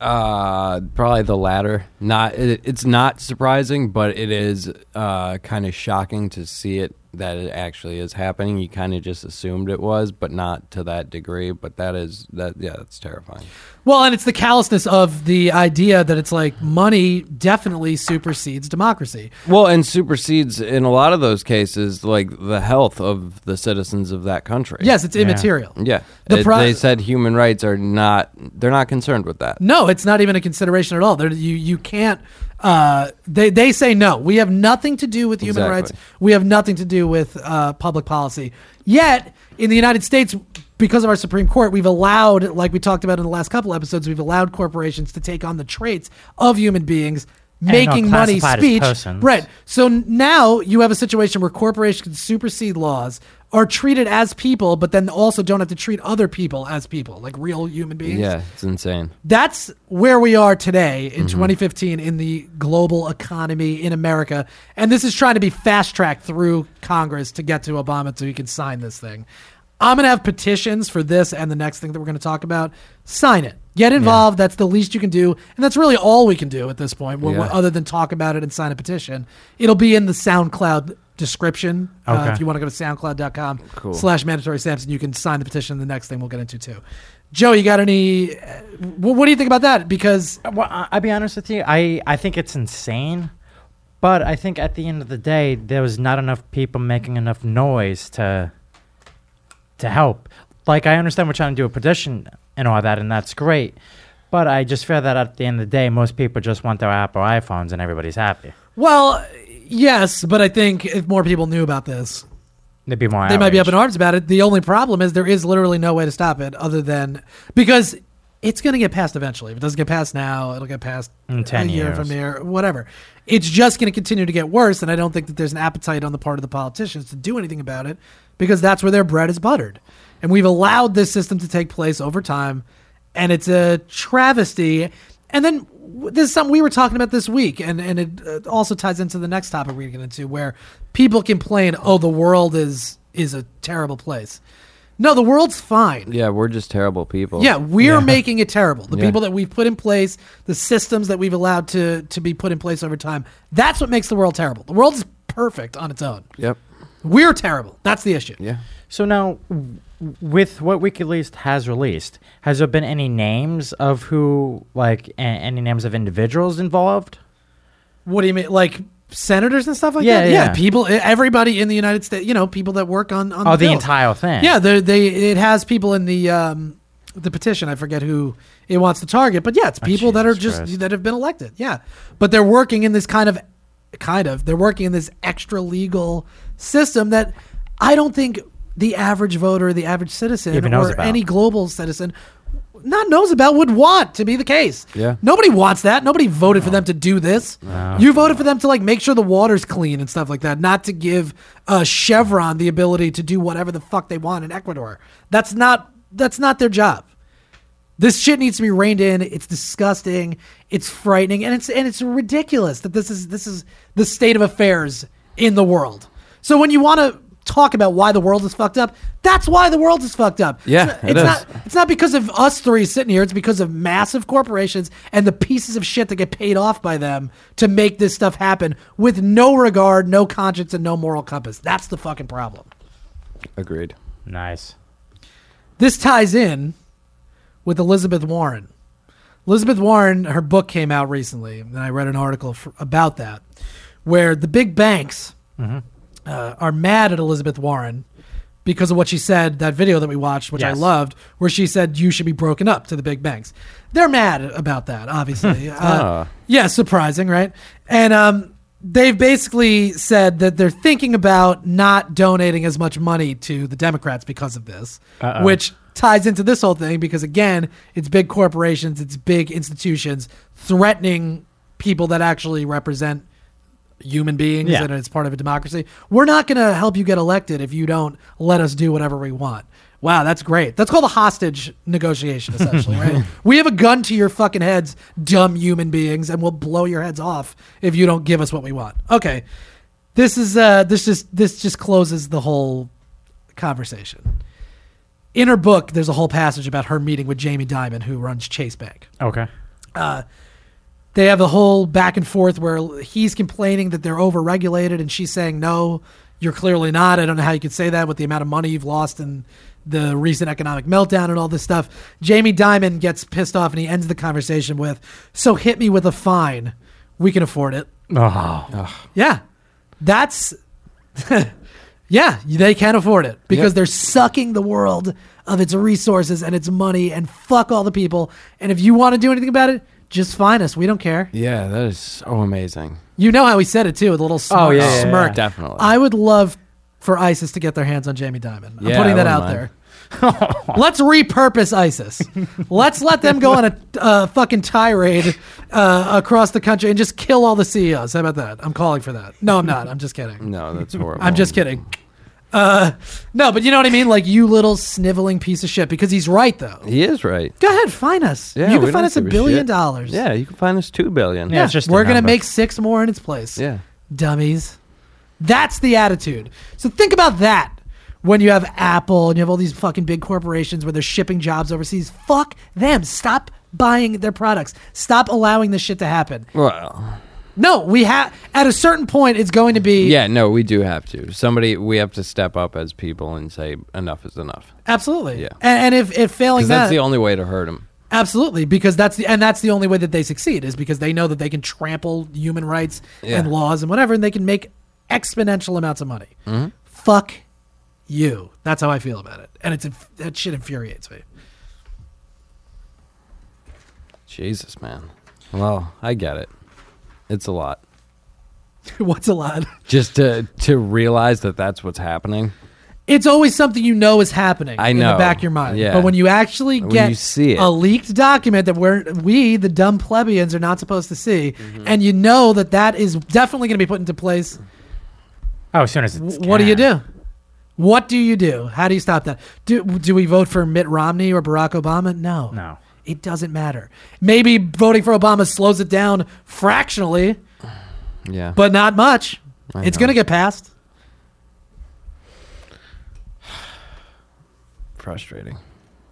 Uh, probably the latter. Not it, it's not surprising, but it is uh, kind of shocking to see it that it actually is happening. You kind of just assumed it was, but not to that degree. But that is that. Yeah, that's terrifying. Well, and it's the callousness of the idea that it's like money definitely supersedes democracy. Well, and supersedes in a lot of those cases, like the health of the citizens of that country. Yes, it's immaterial. Yeah, yeah. The pro- it, they said human rights are not. They're not concerned with that. No, it's not even a consideration at all. They're, you you can't. Uh, they they say no. We have nothing to do with human exactly. rights. We have nothing to do with uh, public policy. Yet in the United States, because of our Supreme Court, we've allowed, like we talked about in the last couple episodes, we've allowed corporations to take on the traits of human beings, and making money, speech, right? So now you have a situation where corporations can supersede laws, are treated as people, but then also don't have to treat other people as people, like real human beings. Yeah, it's insane. That's where we are today in mm-hmm. twenty fifteen in the global economy in America. And this is trying to be fast-tracked through Congress to get to Obama so he can sign this thing. I'm going to have petitions for this and the next thing that we're going to talk about. Sign it. Get involved. Yeah. That's the least you can do. And that's really all we can do at this point, yeah. other than talk about it and sign a petition. It'll be in the SoundCloud description. Okay. Uh, if you want to go to soundcloud dot com cool. slash mandatory Samson, you can sign the petition. The next thing we'll get into too. Joe, you got any, uh, what do you think about that? Because well, I'll be honest with you. I, I think it's insane, but I think at the end of the day, there was not enough people making enough noise to, to help. Like, I understand we're trying to do a petition and all that, and that's great. But I just fear that at the end of the day, most people just want their Apple iPhones and everybody's happy. Well, yes, but I think if more people knew about this, they'd be more outraged. They might be up in arms about it. The only problem is there is literally no way to stop it other than because it's going to get passed eventually. If it doesn't get passed now, it'll get passed in ten a year years. From there, whatever. It's just going to continue to get worse, and I don't think that there's an appetite on the part of the politicians to do anything about it because that's where their bread is buttered. And we've allowed this system to take place over time, and it's a travesty. And then this is something we were talking about this week, and, and it also ties into the next topic we're going to get into, where people complain, oh, the world is is a terrible place. No, the world's fine. Yeah, we're just terrible people. Yeah, we're yeah. making it terrible. The yeah. people that we've put in place, the systems that we've allowed to, to be put in place over time, that's what makes the world terrible. The world is perfect on its own. Yep. We're terrible. That's the issue. Yeah. So now, with what WikiLeaks has released, has there been any names of who, like, a- any names of individuals involved? What do you mean? Like senators and stuff like yeah, that? Yeah, yeah. People, everybody in the United States, you know, people that work on, on oh, the bill. Entire thing. Yeah, they it has people in the um, the petition. I forget who it wants to target, but yeah, it's people oh, that are just, Christ. that have been elected. Yeah. But they're working in this kind of, kind of, they're working in this extra legal system that I don't think the average voter, the average citizen, yeah, or about. any global citizen not knows about would want to be the case. Yeah. Nobody wants that. Nobody voted no. for them to do this. No. You voted for them to like make sure the water's clean and stuff like that, not to give uh, Chevron the ability to do whatever the fuck they want in Ecuador. That's not that's not their job. This shit needs to be reined in. It's disgusting. It's frightening, and it's and it's ridiculous that this is this is the state of affairs in the world. So when you want to talk about why the world is fucked up, that's why the world is fucked up. Yeah, it's, it it's not it's not because of us three sitting here. It's because of massive corporations and the pieces of shit that get paid off by them to make this stuff happen with no regard, no conscience, and no moral compass. That's the fucking problem. Agreed. Nice. This ties in with Elizabeth Warren. Elizabeth Warren, her book came out recently, and I read an article for, about that, where the big banks mm-hmm. uh, are mad at Elizabeth Warren because of what she said, that video that we watched, which yes. I loved, where she said you should be broken up to the big banks. They're mad about that, obviously. uh, oh. Yeah, surprising, right? And um, they've basically said that they're thinking about not donating as much money to the Democrats because of this, Uh-oh. which ties into this whole thing because, again, it's big corporations, it's big institutions threatening people that actually represent human beings yeah. and it's part of a democracy. We're not going to help you get elected if you don't let us do whatever we want. Wow, that's great. That's called a hostage negotiation, essentially, right? We have a gun to your fucking heads, dumb human beings, and we'll blow your heads off if you don't give us what we want. Okay. This is uh this just this just closes the whole conversation. In her book, there's a whole passage about her meeting with Jamie Dimon, who runs Chase Bank. Okay. Uh They have a whole back and forth where he's complaining that they're overregulated and she's saying, no, you're clearly not. I don't know how you could say that with the amount of money you've lost in the recent economic meltdown and all this stuff. Jamie Dimon gets pissed off and he ends the conversation with, so hit me with a fine. We can afford it. Oh. Yeah. That's... yeah, they can afford it because yep. they're sucking the world of its resources and its money and fuck all the people. And if you want to do anything about it, just fine us. We don't care. Yeah, that is so amazing. You know how he said it, too, with a little smirk. Oh, yeah, yeah, smirk. Yeah, definitely. I would love for ISIS to get their hands on Jamie Dimon. I'm yeah, putting that out mind. there. Let's repurpose ISIS. Let's let them go on a uh, fucking tirade uh, across the country and just kill all the C E Os. How about that? I'm calling for that. No, I'm not. I'm just kidding. No, that's horrible. I'm just kidding. Uh, no, but you know what I mean? Like, you little sniveling piece of shit, because he's right, though. He is right. Go ahead, fine us. Yeah, you can find us a billion shit. dollars. Yeah, you can find us two billion. Yeah, yeah. It's just we're going to make six more in its place. Yeah. Dummies. That's the attitude. So think about that when you have Apple and you have all these fucking big corporations where they're shipping jobs overseas. Fuck them. Stop buying their products. Stop allowing this shit to happen. Well... No, we have at a certain point it's going to be Yeah, no, we do have to. Somebody we have to step up as people and say enough is enough. Absolutely. Yeah. And, and if if failing that, that's the only way to hurt them. Absolutely, because that's the and that's the only way that they succeed is because they know that they can trample human rights yeah. and laws and whatever and they can make exponential amounts of money. Mm-hmm. Fuck you. That's how I feel about it. And it's that shit infuriates me. Jesus, man. Well, I get it. It's a lot. What's a lot? Just to to realize that that's what's happening. It's always something you know is happening I know. in the back of your mind. Yeah. But when you actually when get you see it. a leaked document that we're, we, the dumb plebeians, are not supposed to see, mm-hmm. and you know that that is definitely going to be put into place. Oh, as soon as it's... What do you do? What do you do? How do you stop that? Do, do we vote for Mitt Romney or Barack Obama? No. No. It doesn't matter. Maybe voting for Obama slows it down fractionally, yeah, but not much. I it's going to get passed. Frustrating.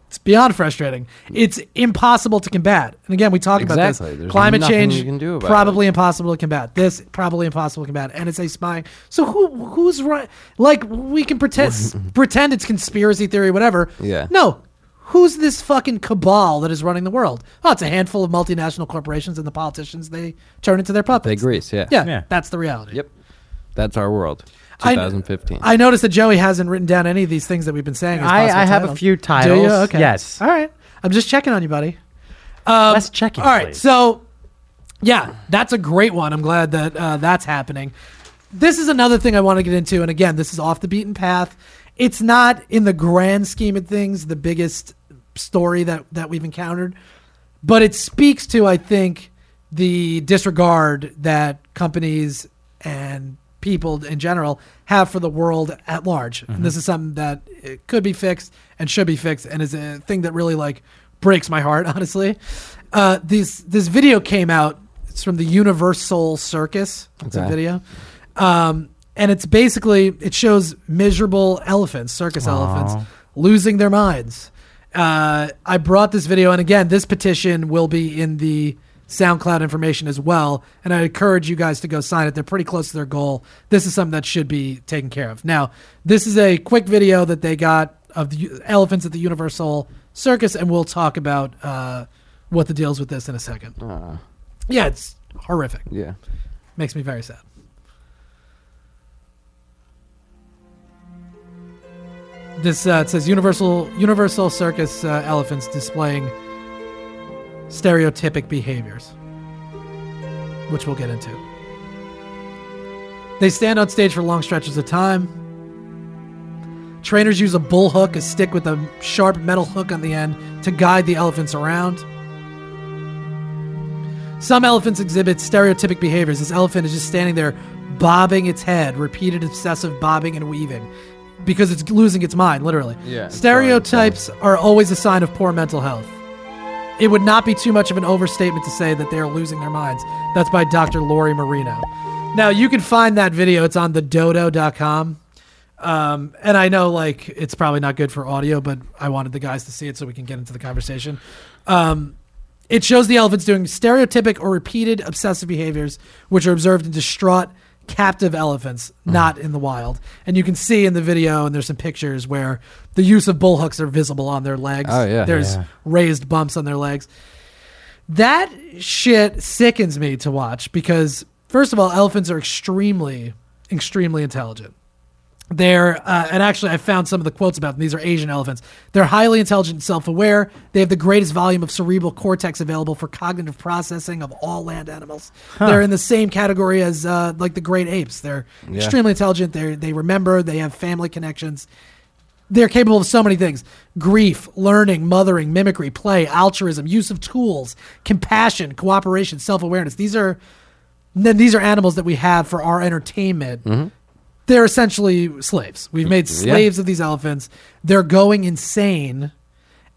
It's beyond frustrating. It's impossible to combat. And again, we talk exactly. about this. There's climate change, probably it. impossible to combat. This, probably impossible to combat. N S A spying. So who who's right? Like, we can pretend, pretend it's conspiracy theory, whatever. Yeah. No. Who's this fucking cabal that is running the world? Oh, it's a handful of multinational corporations and the politicians they turn into their puppets. They grease, yeah. Yeah, yeah. That's the reality. Yep. That's our world. twenty fifteen. I, I noticed that Joey hasn't written down any of these things that we've been saying. As I, I have a few titles. Do you? Okay. Yes. All right. I'm just checking on you, buddy. Um, Let's check it, All right. Please. So, yeah, that's a great one. I'm glad that uh, that's happening. This is another thing I want to get into. And again, this is off the beaten path. It's not, in the grand scheme of things, the biggest story that, that we've encountered, but it speaks to, I think, the disregard that companies and people in general have for the world at large. Mm-hmm. And this is something that it could be fixed and should be fixed and is a thing that really, like, breaks my heart, honestly. Uh, this, this video came out. It's from the UniverSoul Circus. It's okay. a video. Um And it's basically, it shows miserable elephants, circus Aww. elephants, losing their minds. Uh, I brought this video, and again, this petition will be in the SoundCloud information as well, and I encourage you guys to go sign it. They're pretty close to their goal. This is something that should be taken care of. Now, this is a quick video that they got of the elephants at the UniverSoul Circus, and we'll talk about uh, what the deal's with this in a second. Aww. Yeah, it's horrific. Yeah. Makes me very sad. This uh, it says UniverSoul UniverSoul Circus uh, elephants displaying stereotypic behaviors, which we'll get into. They stand on stage for long stretches of time. Trainers use a bull hook, a stick with a sharp metal hook on the end, to guide the elephants around. Some elephants exhibit stereotypic behaviors. This elephant is just standing there bobbing its head, repeated obsessive bobbing and weaving, because it's losing its mind, literally. Yeah, stereotypes are always a sign of poor mental health. It would not be too much of an overstatement to say that they are losing their minds. That's by Doctor Lori Marino. Now, you can find that video. It's on the dodo dot com. Um, and I know, like, it's probably not good for audio, but I wanted the guys to see it so we can get into the conversation. Um, it shows the elephants doing stereotypic or repeated obsessive behaviors, which are observed in distraught captive elephants, not in the wild. And you can see in the video, and there's some pictures where the use of bull hooks are visible on their legs. Oh, yeah, there's yeah, yeah. raised bumps on their legs. That shit sickens me to watch because, first of all, elephants are extremely, extremely intelligent. They're, uh, and actually I found some of the quotes about them. These are Asian elephants. They're highly intelligent and self-aware. They have the greatest volume of cerebral cortex available for cognitive processing of all land animals. Huh. They're in the same category as uh, like the great apes. They're yeah. extremely intelligent. They they remember. They have family connections. They're capable of so many things: grief, learning, mothering, mimicry, play, altruism, use of tools, compassion, cooperation, self-awareness. These are these are animals that we have for our entertainment. Mm-hmm. They're essentially slaves. We've made slaves yeah. of these elephants. They're going insane,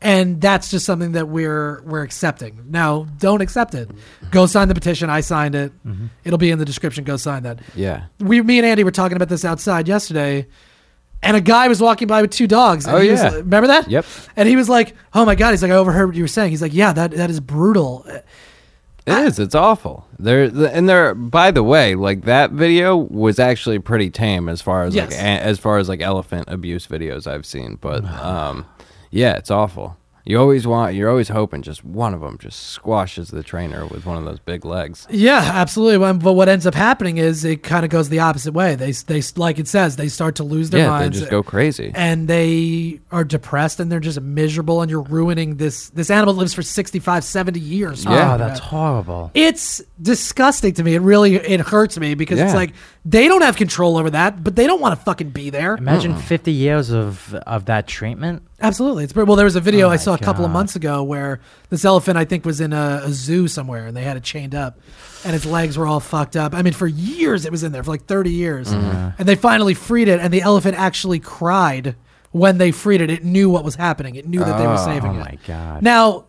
and that's just something that we're we're accepting. Now, don't accept it. Go sign the petition. I signed it. Mm-hmm. It'll be in the description. Go sign that. Yeah. We, me and Andy were talking about this outside yesterday, and a guy was walking by with two dogs. And oh, he yeah. was, remember that? Yep. And he was like, oh, my God. He's like, I overheard what you were saying. He's like, yeah, that that is brutal. It I, is. It's awful. There and there. By the way, like that video was actually pretty tame as far as yes. like a, as far as like elephant abuse videos I've seen. But um, yeah, it's awful. You always want. You're always hoping just one of them just squashes the trainer with one of those big legs. Yeah, absolutely. But what ends up happening is it kind of goes the opposite way. They they like it says they start to lose their yeah, minds. They just go crazy and they are depressed and they're just miserable. And you're ruining this. This animal lives for sixty-five, seventy years. Yeah, oh, that's horrible. It's disgusting to me. It really it hurts me because yeah. it's like they don't have control over that, but they don't want to fucking be there. Imagine mm. fifty years of of that treatment. Absolutely. It's well, there was a video oh I saw a couple God. of months ago where this elephant, I think, was in a, a zoo somewhere, and they had it chained up, and its legs were all fucked up. I mean, for years it was in there, for like thirty years. Mm. And they finally freed it, and the elephant actually cried when they freed it. It knew what was happening. It knew that oh, they were saving it. Oh, my it. God. Now,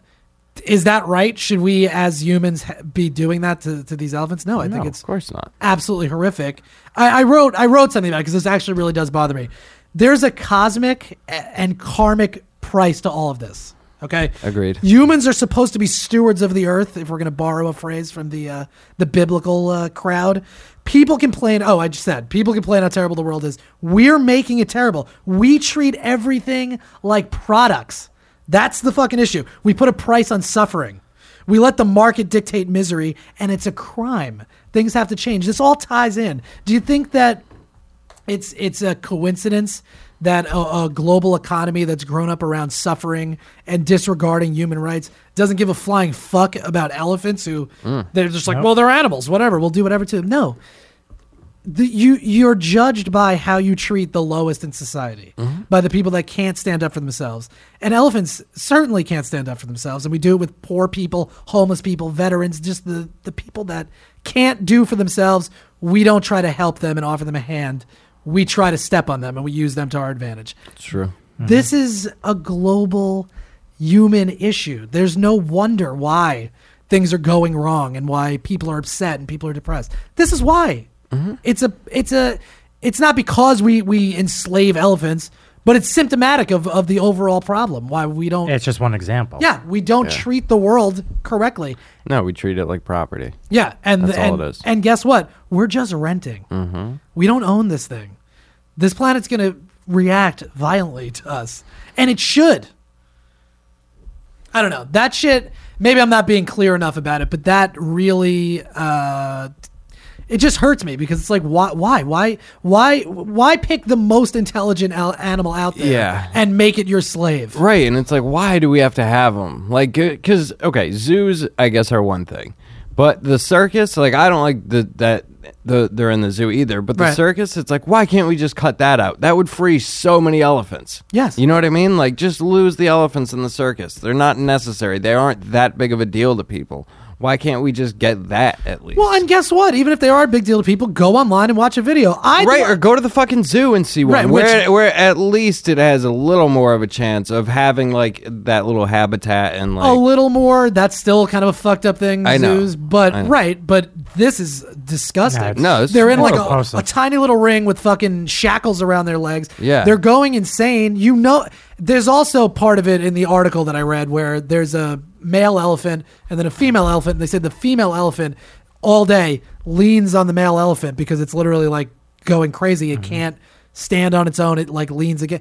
is that right? Should we, as humans, ha- be doing that to, to these elephants? No, I no, think it's of course not. Absolutely horrific. I, I, wrote, I wrote something about it because this actually really does bother me. There's a cosmic and karmic price to all of this. Okay? Agreed. Humans are supposed to be stewards of the earth, if we're going to borrow a phrase from the uh, the biblical uh, crowd. People complain. Oh, I just said. People complain how terrible the world is. We're making it terrible. We treat everything like products. That's the fucking issue. We put a price on suffering. We let the market dictate misery, and it's a crime. Things have to change. This all ties in. Do you think that It's it's a coincidence that a, a global economy that's grown up around suffering and disregarding human rights doesn't give a flying fuck about elephants who mm. they're just like, nope. well, they're animals, whatever. We'll do whatever to them. No. The, you, you're judged by how you treat the lowest in society, mm-hmm. by the people that can't stand up for themselves. And elephants certainly can't stand up for themselves. And we do it with poor people, homeless people, veterans, just the, the people that can't do for themselves. We don't try to help them and offer them a hand. We try to step on them, and we use them to our advantage. It's true. Mm-hmm. This is a global human issue. There's no wonder why things are going wrong and why people are upset and people are depressed. This is why. Mm-hmm. It's a. It's a. It's not because we, we enslave elephants, but it's symptomatic of, of the overall problem. Why we don't. It's just one example. Yeah, we don't yeah. treat the world correctly. No, we treat it like property. Yeah, and that's the, all and, it is. And guess what? We're just renting. Mm-hmm. We don't own this thing. This planet's going to react violently to us, and it should. I don't know. That shit, maybe I'm not being clear enough about it, but that really uh, it just hurts me because it's like, why, why, why, why, why pick the most intelligent al- animal out there yeah. and make it your slave? Right. And it's like, why do we have to have them? Like, because, okay, zoos, I guess, are one thing. But the circus, like, I don't like the, that the, they're in the zoo either. But the right. circus, it's like, why can't we just cut that out? That would free so many elephants. Yes. You know what I mean? Like, just lose the elephants in the circus. They're not necessary. They aren't that big of a deal to people. Why can't we just get that at least? Well, and guess what? Even if they are a big deal to people, go online and watch a video. I right, do- or go to the fucking zoo and see one. Right, which- where, where at least it has a little more of a chance of having like that little habitat and like a little more. That's still kind of a fucked up thing. I know, zoos, but I know. right, but this is disgusting. No, no they're in like a, a tiny little ring with fucking shackles around their legs. Yeah, they're going insane. You know, there's also part of it in the article that I read where there's a male elephant and then a female elephant, and they said the female elephant all day leans on the male elephant because it's literally like going crazy. It mm-hmm. can't stand on its own. It like leans again.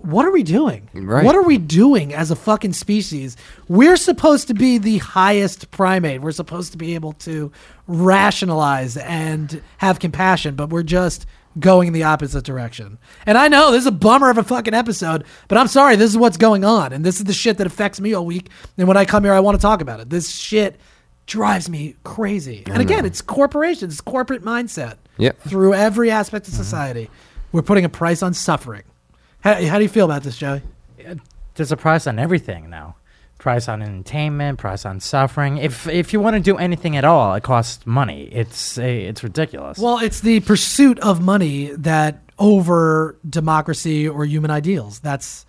What are we doing? Right. What are we doing as a fucking species? We're supposed to be the highest primate. We're supposed to be able to rationalize and have compassion, but we're just going in the opposite direction. And I know this is a bummer of a fucking episode, but I'm sorry, this is what's going on. And this is the shit that affects me all week. And when I come here, I want to talk about it. This shit drives me crazy. And again, it's corporations, it's corporate mindset. Yep. Through every aspect of society, we're putting a price on suffering. How, how do you feel about this, Joey? There's a price on everything now. Price on entertainment, price on suffering. If if you want to do anything at all, it costs money. It's a, it's ridiculous. Well, it's the pursuit of money that over democracy or human ideals. That's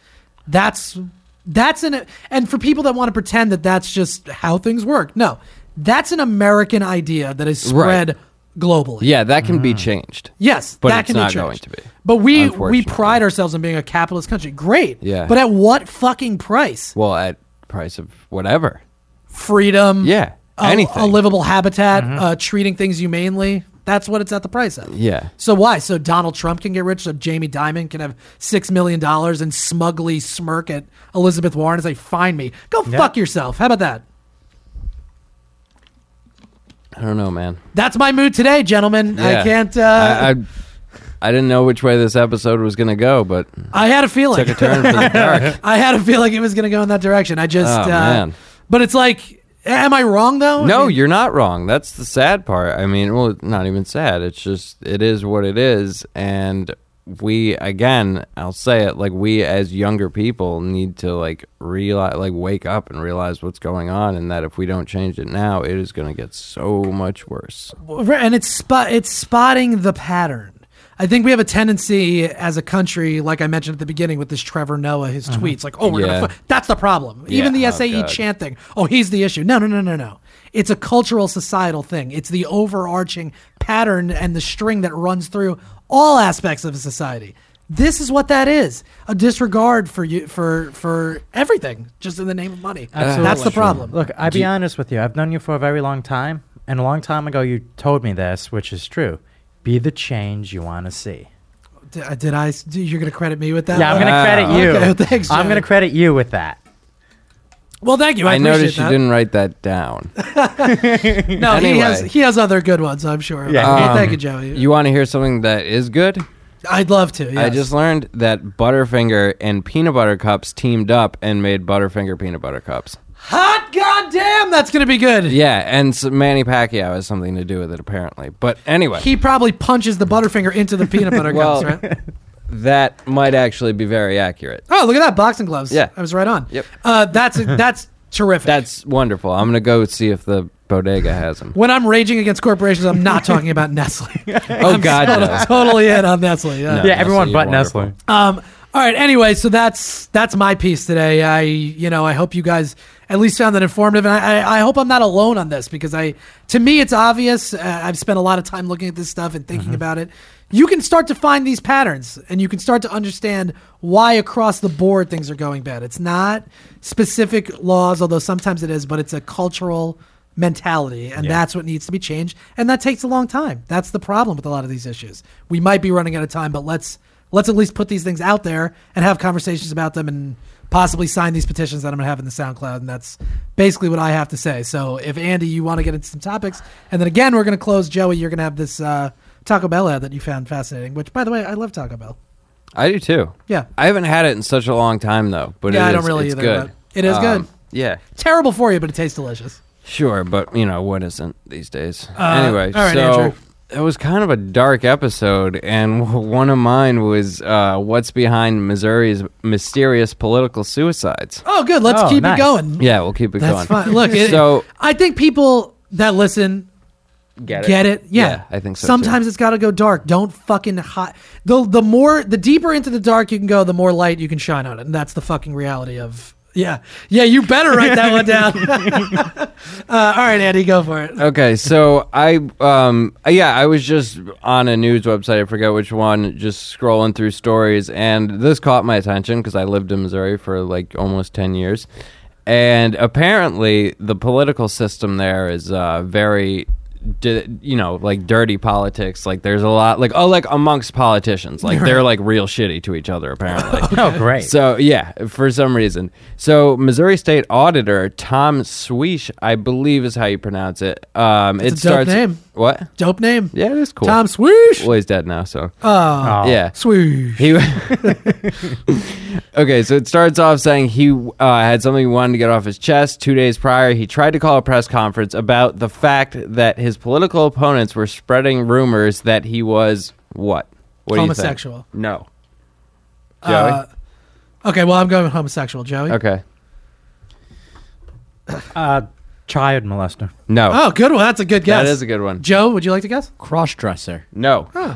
that's that's an and for people that want to pretend that that's just how things work. No, that's an American idea that is spread. Right. Globally. Yeah, that can mm. be changed. Yes, but that it's can not be changed. Going to be. But we we pride ourselves on being a capitalist country. Great. Yeah. But at what fucking price? Well, at price of whatever. Freedom. Yeah. Anything. A, a livable habitat, mm-hmm. uh, treating things humanely. That's what it's at the price of. Yeah. So why? So Donald Trump can get rich, so Jamie Dimon can have six million dollars and smugly smirk at Elizabeth Warren and say, find me. Go yep. fuck yourself. How about that? I don't know, man. That's my mood today, gentlemen. Yeah. I can't... Uh, I, I I didn't know which way this episode was going to go, but... I had a feeling. It took a turn for the dark. I had a feeling it was going to go in that direction. I just... Oh, uh, man. But it's like, am I wrong, though? No, I mean, you're not wrong. That's the sad part. I mean, well, not even sad. It's just, it is what it is. And we, again, I'll say it, like, we as younger people need to, like, realize, like, wake up and realize what's going on, and that if we don't change it now, it is going to get so much worse. And it's spot it's spotting the pattern. I think we have a tendency as a country, like I mentioned at the beginning with this Trevor Noah, his uh-huh. tweets, like, oh, we're yeah. gonna fu- that's the problem. Even yeah. the S A E oh, chant thing, oh, he's the issue. No, no, no, no, no. It's a cultural, societal thing. It's the overarching pattern and the string that runs through all aspects of society. This is what that is. A disregard for you for for everything, just in the name of money. Absolutely. That's the problem. Look, I'll be honest with you. I've known you for a very long time, and a long time ago you told me this, which is true. Be the change you want to see. Did, did I? You're going to credit me with that? Yeah, I'm going to credit you. Okay, thanks, John. I'm going to credit you with that. Well, thank you. I, I noticed you that. didn't write that down. No, anyway. he has he has other good ones, I'm sure. Yeah. Um, thank you, Joey. You want to hear something that is good? I'd love to, yes. I just learned that Butterfinger and Peanut Butter Cups teamed up and made Butterfinger Peanut Butter Cups. Hot goddamn, that's going to be good. Yeah, and so Manny Pacquiao has something to do with it, apparently. But anyway. He probably punches the Butterfinger into the Peanut Butter well, Cups, right? That might actually be very accurate. Oh, look at that. Boxing gloves. Yeah. I was right on. Yep. Uh, that's that's terrific. That's wonderful. I'm going to go see if the bodega has them. When I'm raging against corporations, I'm not talking about Nestle. Oh, I'm God. I'm totally, totally in on Nestle. Yeah, no, yeah everyone but wonderful. Nestle. Um. All right. Anyway, so that's that's my piece today. I you know I hope you guys at least found that informative, and I I hope I'm not alone on this because I to me it's obvious. Uh, I've spent a lot of time looking at this stuff and thinking mm-hmm. about it. You can start to find these patterns, and you can start to understand why across the board things are going bad. It's not specific laws, although sometimes it is, but it's a cultural mentality, and yeah. that's what needs to be changed, and that takes a long time. That's the problem with a lot of these issues. We might be running out of time, but let's let's at least put these things out there and have conversations about them and possibly sign these petitions that I'm going to have in the SoundCloud. And that's basically what I have to say. So if, Andy, you want to get into some topics, and then again, we're going to close. Joey, you're going to have this uh, Taco Bell ad that you found fascinating, which, by the way, I love Taco Bell. I do too. Yeah. I haven't had it in such a long time, though. But yeah, it I don't is, really it's either. Good. It is um, good. Yeah. Terrible for you, but it tastes delicious. Sure, but, you know, what isn't these days? Uh, anyway, all right, so Andrew. It was kind of a dark episode, and one of mine was uh, what's behind Missouri's mysterious political suicides. Oh, good. Let's oh, keep nice. it going. Yeah, we'll keep it That's going. That's fine. Look, it, so, I think people that listen... Get it. Get it? Yeah. yeah, I think so. Sometimes too. It's got to go dark. Don't fucking hide. The the more the deeper into the dark you can go, the more light you can shine on it, and that's the fucking reality of yeah, yeah. You better write that one down. uh, all right, Andy, go for it. Okay, so I um yeah, I was just on a news website. I forget which one. Just scrolling through stories, and this caught my attention because I lived in Missouri for like almost ten years, and apparently the political system there is uh, very. Did, you know, like dirty politics, like there's a lot like oh like amongst politicians, like they're like real shitty to each other apparently. Oh great. So yeah, for some reason. So Missouri State Auditor Tom Schweich, I believe is how you pronounce it. Um it's it a dope starts name. What? Dope name. Yeah, it is cool. Tom Schweich. Well, he's dead now, so uh, oh yeah. Schweich. He Okay, so it starts off saying he uh, had something he wanted to get off his chest. Two days prior, he tried to call a press conference about the fact that his His political opponents were spreading rumors that he was what? What homosexual. Do you think? No. Joey? Uh, okay, well, I'm going with homosexual. Joey? Okay. Uh, child molester. No. Oh, good one. That's a good guess. That is a good one. Joe, would you like to guess? Crossdresser. No. Huh.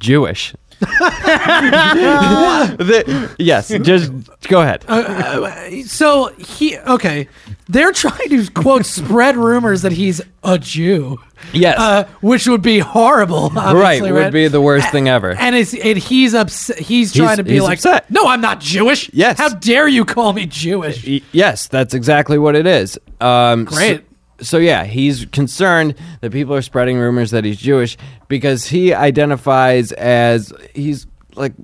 Jewish. the, yes, just go ahead. Uh, so he okay. They're trying to quote spread rumors that he's a Jew. Yes, uh, which would be horrible. Right, would right? be the worst thing ever. And it's and he's upset. He's trying he's, to be he's like, upset. No, I'm not Jewish. Yes, how dare you call me Jewish? Yes, that's exactly what it is. Um, Great. So, So, yeah, he's concerned that people are spreading rumors that he's Jewish because he identifies as he's like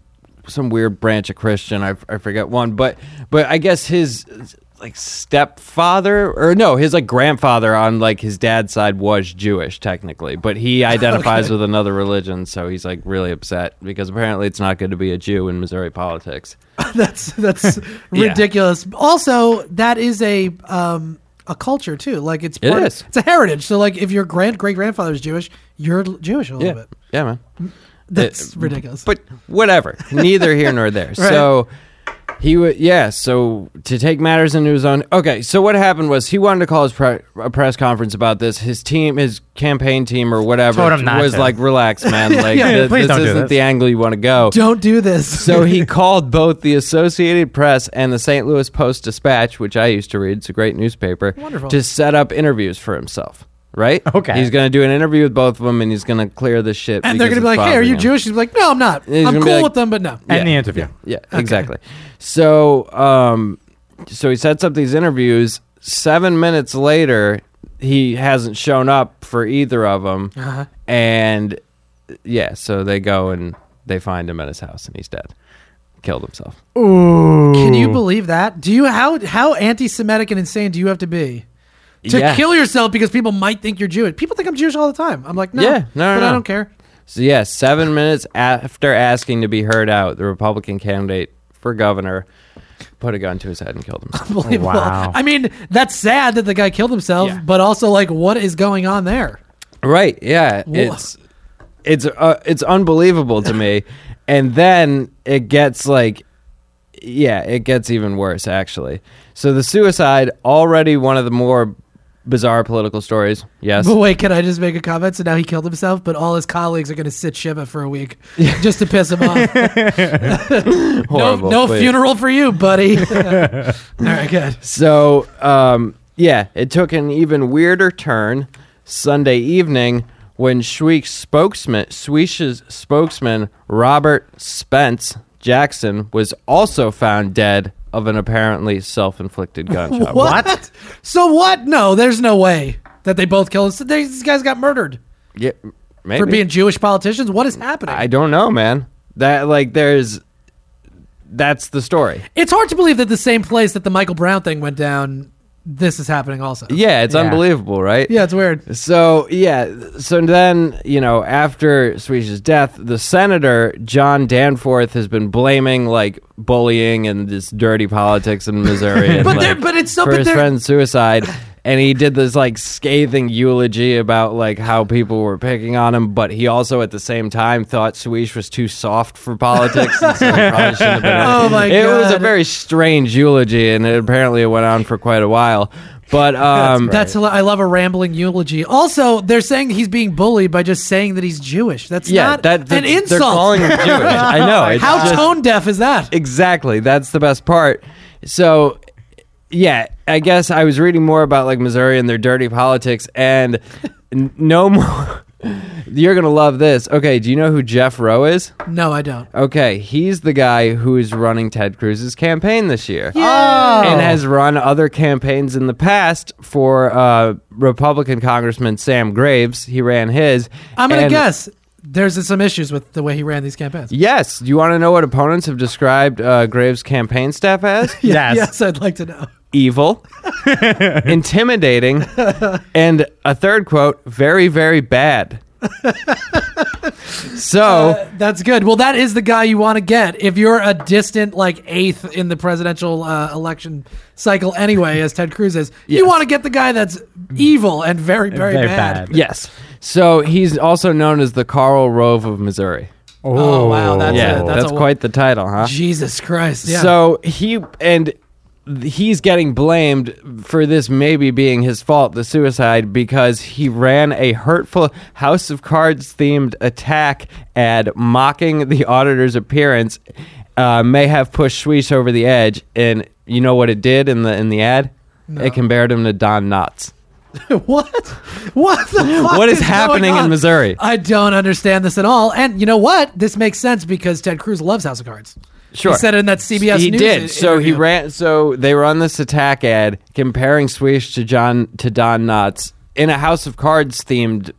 some weird branch of Christian. I, I forget one, but but I guess his like stepfather or no, his like grandfather on like his dad's side was Jewish technically, but he identifies okay. with another religion. So he's like really upset because apparently it's not good to be a Jew in Missouri politics. that's that's yeah. ridiculous. Also, that is a... Um, a culture too, like it's part, it is. It's a heritage. So, like, if your grand great grandfather is Jewish, you're Jewish a little yeah. bit. Yeah, man, that's it, ridiculous. But whatever, neither here nor there. Right. So he would, yeah. So to take matters into his own. Okay, so what happened was he wanted to call his pre- a press conference about this. His team, his campaign team, or whatever, Told him not was to. Like, "Relax, man. Like, yeah, th- please this don't isn't do this. The angle you want to go. Don't do this." So he called both the Associated Press and the Saint Louis Post-Dispatch, which I used to read. It's a great newspaper. Wonderful. To set up interviews for himself. Right? Okay. He's going to do an interview with both of them, and he's going to clear this shit. And they're going to be like, hey, are you him. Jewish? He's like, no, I'm not. I'm cool like, with them, but no. Yeah, and the interview. Yeah, yeah okay. exactly. So um, so he sets up these interviews. Seven minutes later, he hasn't shown up for either of them. Uh-huh. And, yeah, so they go and they find him at his house, and he's dead. Killed himself. Ooh. Can you believe that? Do you how How anti-Semitic and insane do you have to be? To yeah. kill yourself because people might think you're Jewish. People think I'm Jewish all the time. I'm like, no, yeah, no, but no. I don't care. So, yeah, seven minutes after asking to be heard out, the Republican candidate for governor put a gun to his head and killed himself. Unbelievable. Wow. I mean, that's sad that the guy killed himself, yeah. but also, like, what is going on there? Right, yeah. Whoa. It's it's uh, it's unbelievable to me. And then it gets, like... Yeah, it gets even worse, actually. So the suicide, already one of the more... bizarre political stories. Yes. But wait, can I just make a comment? So now he killed himself, but all his colleagues are going to sit Shiva for a week just to piss him off. Horrible. No, no funeral for you, buddy. All right, good. So, um, yeah, it took an even weirder turn Sunday evening when Schweich's spokesman, Schweich's spokesman Robert Spence Jackson was also found dead of an apparently self-inflicted gunshot. What? what? So what? No, there's no way that they both killed us. These guys got murdered. Yeah, maybe. For being Jewish politicians? What is happening? I don't know, man. That like there's that's the story. It's hard to believe that the same place that the Michael Brown thing went down, this is happening also. Yeah, it's yeah. unbelievable, right? Yeah, it's weird. So, yeah. So then, you know, after Schweich's death, the senator, John Danforth, has been blaming, like, bullying and this dirty politics in Missouri. but, and, like, but it's so... For but his friend's suicide. And he did this, like, scathing eulogy about, like, how people were picking on him. But he also, at the same time, thought Schweich was too soft for politics. And so he probably shouldn't have been oh, my it God. was a very strange eulogy, and it, apparently it went on for quite a while. But um, that's, right. that's I love a rambling eulogy. Also, they're saying he's being bullied by just saying that he's Jewish. That's yeah, not that, that, an insult. They're calling him Jewish. I know. How just, tone deaf is that? Exactly. That's the best part. So... Yeah, I guess I was reading more about, like, Missouri and their dirty politics, and no more... You're going to love this. Okay, do you know who Jeff Rowe is? No, I don't. Okay, he's the guy who is running Ted Cruz's campaign this year. Yeah. Oh. And has run other campaigns in the past for uh, Republican Congressman Sam Graves. He ran his. I'm going to guess... There's some issues with the way he ran these campaigns. Yes. Do you want to know what opponents have described uh, Graves' campaign staff as? yes. Yes, I'd like to know. Evil, intimidating, and a third quote, very, very bad. so uh, that's good. Well, that is the guy you want to get if you're a distant, like, eighth in the presidential uh, election cycle anyway, as Ted Cruz is. Yes. You want to get the guy that's evil and very, very, very bad. bad. Yes. So he's also known as the Karl Rove of Missouri. Oh, oh wow. That's, yeah, a, that's, that's a, quite the title, huh? Jesus Christ. Yeah. So he, and he's getting blamed for this maybe being his fault, the suicide, because he ran a hurtful House of Cards themed attack ad mocking the auditor's appearance, uh, may have pushed Schweich over the edge. And you know what it did in the in the ad? No. It compared him to Don Knotts. What? What the fuck? What is, is happening in Missouri? I don't understand this at all. And you know what? This makes sense because Ted Cruz loves House of Cards. Sure. He said it in that C B S he News. He did. So interview. he ran. So they were on this attack ad comparing Schweich to John to Don Knotts in a House of Cards themed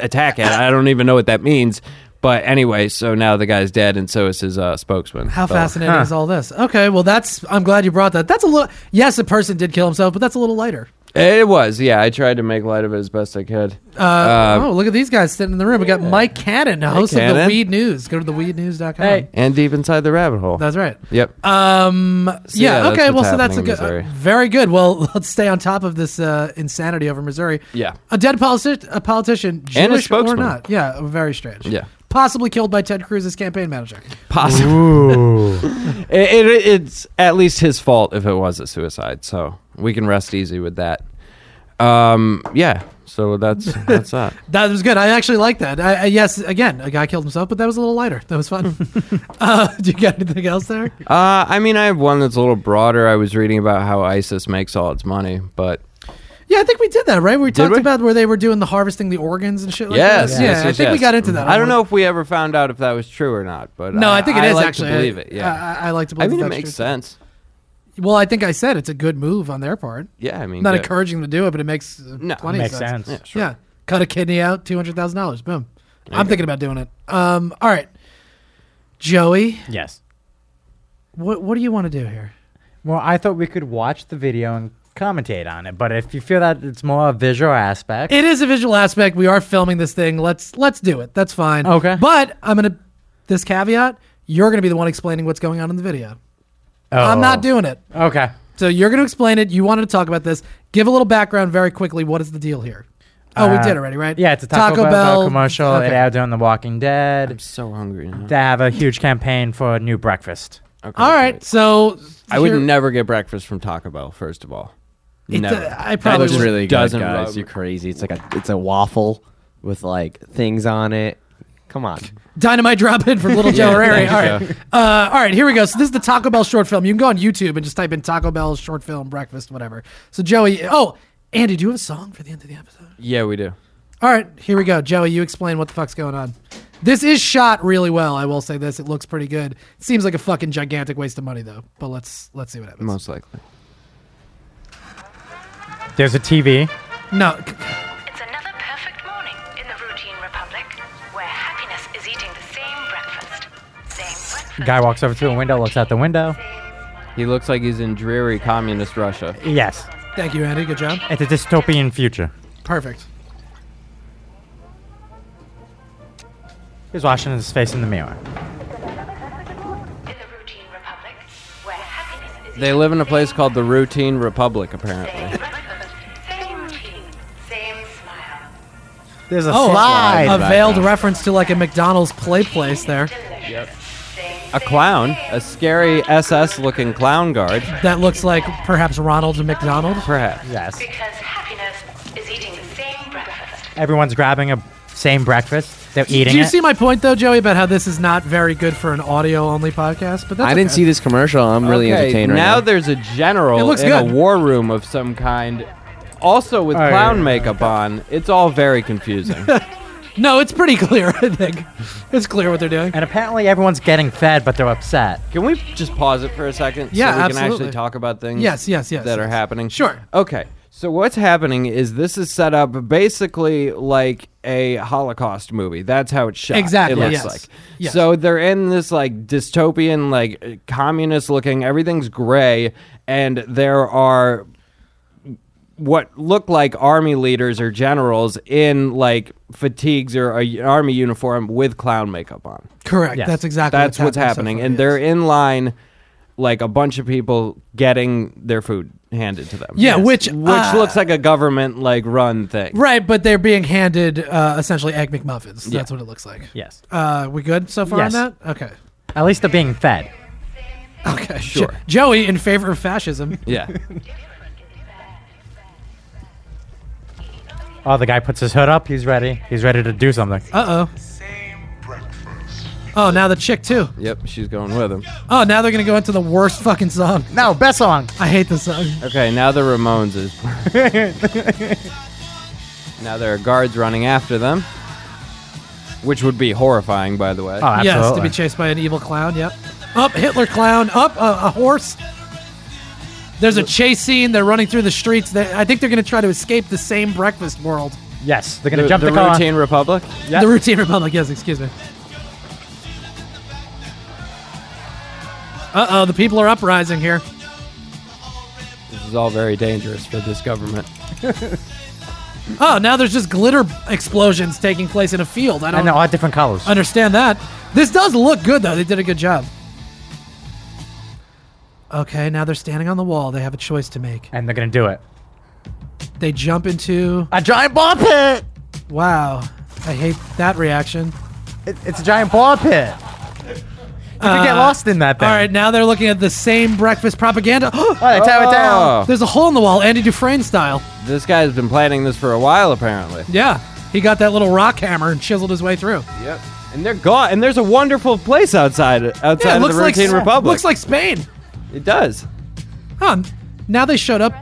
attack ad. I don't even know what that means. But anyway, so now the guy's dead, and so is his uh, spokesman. How so, fascinating huh. is all this? Okay, well, that's. I'm glad you brought that. That's a little. Yes, a person did kill himself, but that's a little lighter. It was, yeah. I tried to make light of it as best I could. Uh, uh, oh, look at these guys sitting in the room. We got yeah. Mike Cannon, host Mike Cannon. of the Weed News. Go to the weed news dot com. Hey. And deep inside the rabbit hole. That's right. Yep. Um. So yeah, yeah. Okay. Well, so that's a good, uh, very good. Well, let's stay on top of this uh, insanity over Missouri. Yeah. A dead politi- a politician, Jewish a or not? Yeah. Very strange. Yeah. Possibly killed by Ted Cruz's campaign manager. Possibly. Ooh. it, it, it's at least his fault if it was a suicide. So we can rest easy with that. Um, yeah. So that's that's that. That was good. I actually like that. I, I, yes, again, a guy killed himself, but that was a little lighter. That was fun. uh, do you got anything else there? Uh, I mean, I have one that's a little broader. I was reading about how ISIS makes all its money, but... Yeah, I think we did that, right? We did talked we? about where they were doing the harvesting the organs and shit like yes, that. Yeah, yes, yes, I think yes. we got into that. I don't know if we ever found out if that was true or not, but no, I, I think it I is like actually. I believe it. Yeah, I, I like to believe. I mean, that it makes true. sense. Well, I think I said it's a good move on their part. Yeah, I mean, not good. encouraging them to do it, but it makes uh, no, plenty it makes sense. sense. Yeah, sure. yeah, cut a kidney out, two hundred thousand dollars. Boom. Okay. I'm thinking about doing it. Um, all right, Joey. Yes. What What do you want to do here? Well, I thought we could watch the video and commentate on it, but if you feel that it's more a visual aspect, it is a visual aspect. We are filming this thing. Let's let's do it. That's fine. Okay. But I'm gonna this caveat. You're gonna be the one explaining what's going on in the video. Oh. I'm not doing it. Okay. So you're gonna explain it. You wanted to talk about this. Give a little background very quickly. What is the deal here? Oh, uh, we did already, right? Yeah, it's a Taco, Taco Bell, Bell commercial. Okay. It aired during The Walking Dead. I'm so hungry now. They have a huge campaign for a new breakfast. Okay. All right. Great. So I would never get breakfast from Taco Bell. First of all. No, uh, I probably that really doesn't. Good, guys. You're crazy. It's like a it's a waffle with like things on it. Come on, dynamite drop in from Little Joe Harari. yeah, all right, uh, all right, here we go. So this is the Taco Bell short film. You can go on YouTube and just type in Taco Bell short film breakfast whatever. So Joey, oh, Andy, do you have a song for the end of the episode? Yeah, we do. All right, here we go. Joey, you explain what the fuck's going on. This is shot really well. I will say this. It looks pretty good. It seems like a fucking gigantic waste of money though. But let's let's see what happens. Most likely. There's a T V. No. It's another perfect morning in the routine republic where happiness is eating the same breakfast. Same breakfast. Guy walks over to a window, looks out the window. He looks like he's in dreary communist Russia. Yes. Thank you, Andy. Good job. It's a dystopian future. Perfect. He's washing his face in the mirror. They live in a place called the Routine Republic, apparently. There's a oh, slide. A veiled reference to like a McDonald's play place there. Yep. A clown. A scary S S-looking clown guard. That looks like perhaps Ronald McDonald? Perhaps, yes. Because happiness is eating the same breakfast. Everyone's grabbing a same breakfast. They're eating it. Do you it. see my point, though, Joey, about how this is not very good for an audio-only podcast? But that's I okay. didn't see this commercial. I'm really okay, entertained right now. Now there's a general it looks in good. a war room of some kind. Also with oh, clown yeah, makeup yeah. on, it's all very confusing. No, it's pretty clear, I think. It's clear what they're doing. And apparently everyone's getting fed, but they're upset. Can we just pause it for a second? Yeah, so we absolutely. can actually talk about things yes, yes, yes, that yes. are happening? Sure. Okay, so what's happening is this is set up basically like a Holocaust movie. That's how it's shot. Exactly. It looks yes. like. Yes. So they're in this like dystopian, like communist looking, everything's gray, and there are what look like army leaders or generals in like fatigues or a army uniform with clown makeup on. Correct. Yes. That's exactly that's what's, what's happening. happening. And they're in line, like a bunch of people getting their food handed to them. Yeah, yes. which which uh, looks like a government like run thing. Right, but they're being handed uh, essentially Egg McMuffins. Yeah. That's what it looks like. Yes. Uh, we good so far yes. on that? Okay. At least they're being fed. Okay, sure. Jo- Joey in favor of fascism. Yeah. Oh, the guy puts his hood up. He's ready. He's ready to do something. Uh-oh. Oh, now the chick, too. Yep, she's going with him. Oh, now they're going to go into the worst fucking song. No, best song. I hate this song. Okay, now the Ramones is... Now there are guards running after them, which would be horrifying, by the way. Oh, absolutely. Yes, to be chased by an evil clown, yep. Up, Hitler clown. Up, a, a horse. There's a chase scene. They're running through the streets. They, I think they're going to try to escape the same breakfast world. Yes. They're going to the, jump the, the car. Routine Republic? Yep. The Routine Republic, yes. Excuse me. Uh-oh. The people are uprising here. This is all very dangerous for this government. Oh, now there's just glitter explosions taking place in a field. I don't I know. All different colors. Understand that. This does look good, though. They did a good job. Okay, now they're standing on the wall. They have a choice to make. And they're going to do it. They jump into... a giant ball pit! Wow. I hate that reaction. It, it's a giant ball pit. You uh, could get lost in that thing. All right, now they're looking at the same breakfast propaganda. Oh, they tap it down. There's a hole in the wall, Andy Dufresne style. This guy's been planning this for a while, apparently. Yeah. He got that little rock hammer and chiseled his way through. Yep. And they're gone. And there's a wonderful place outside, outside yeah, of the Routine like, Republic. Looks like Spain. It does. Huh. Now they showed up.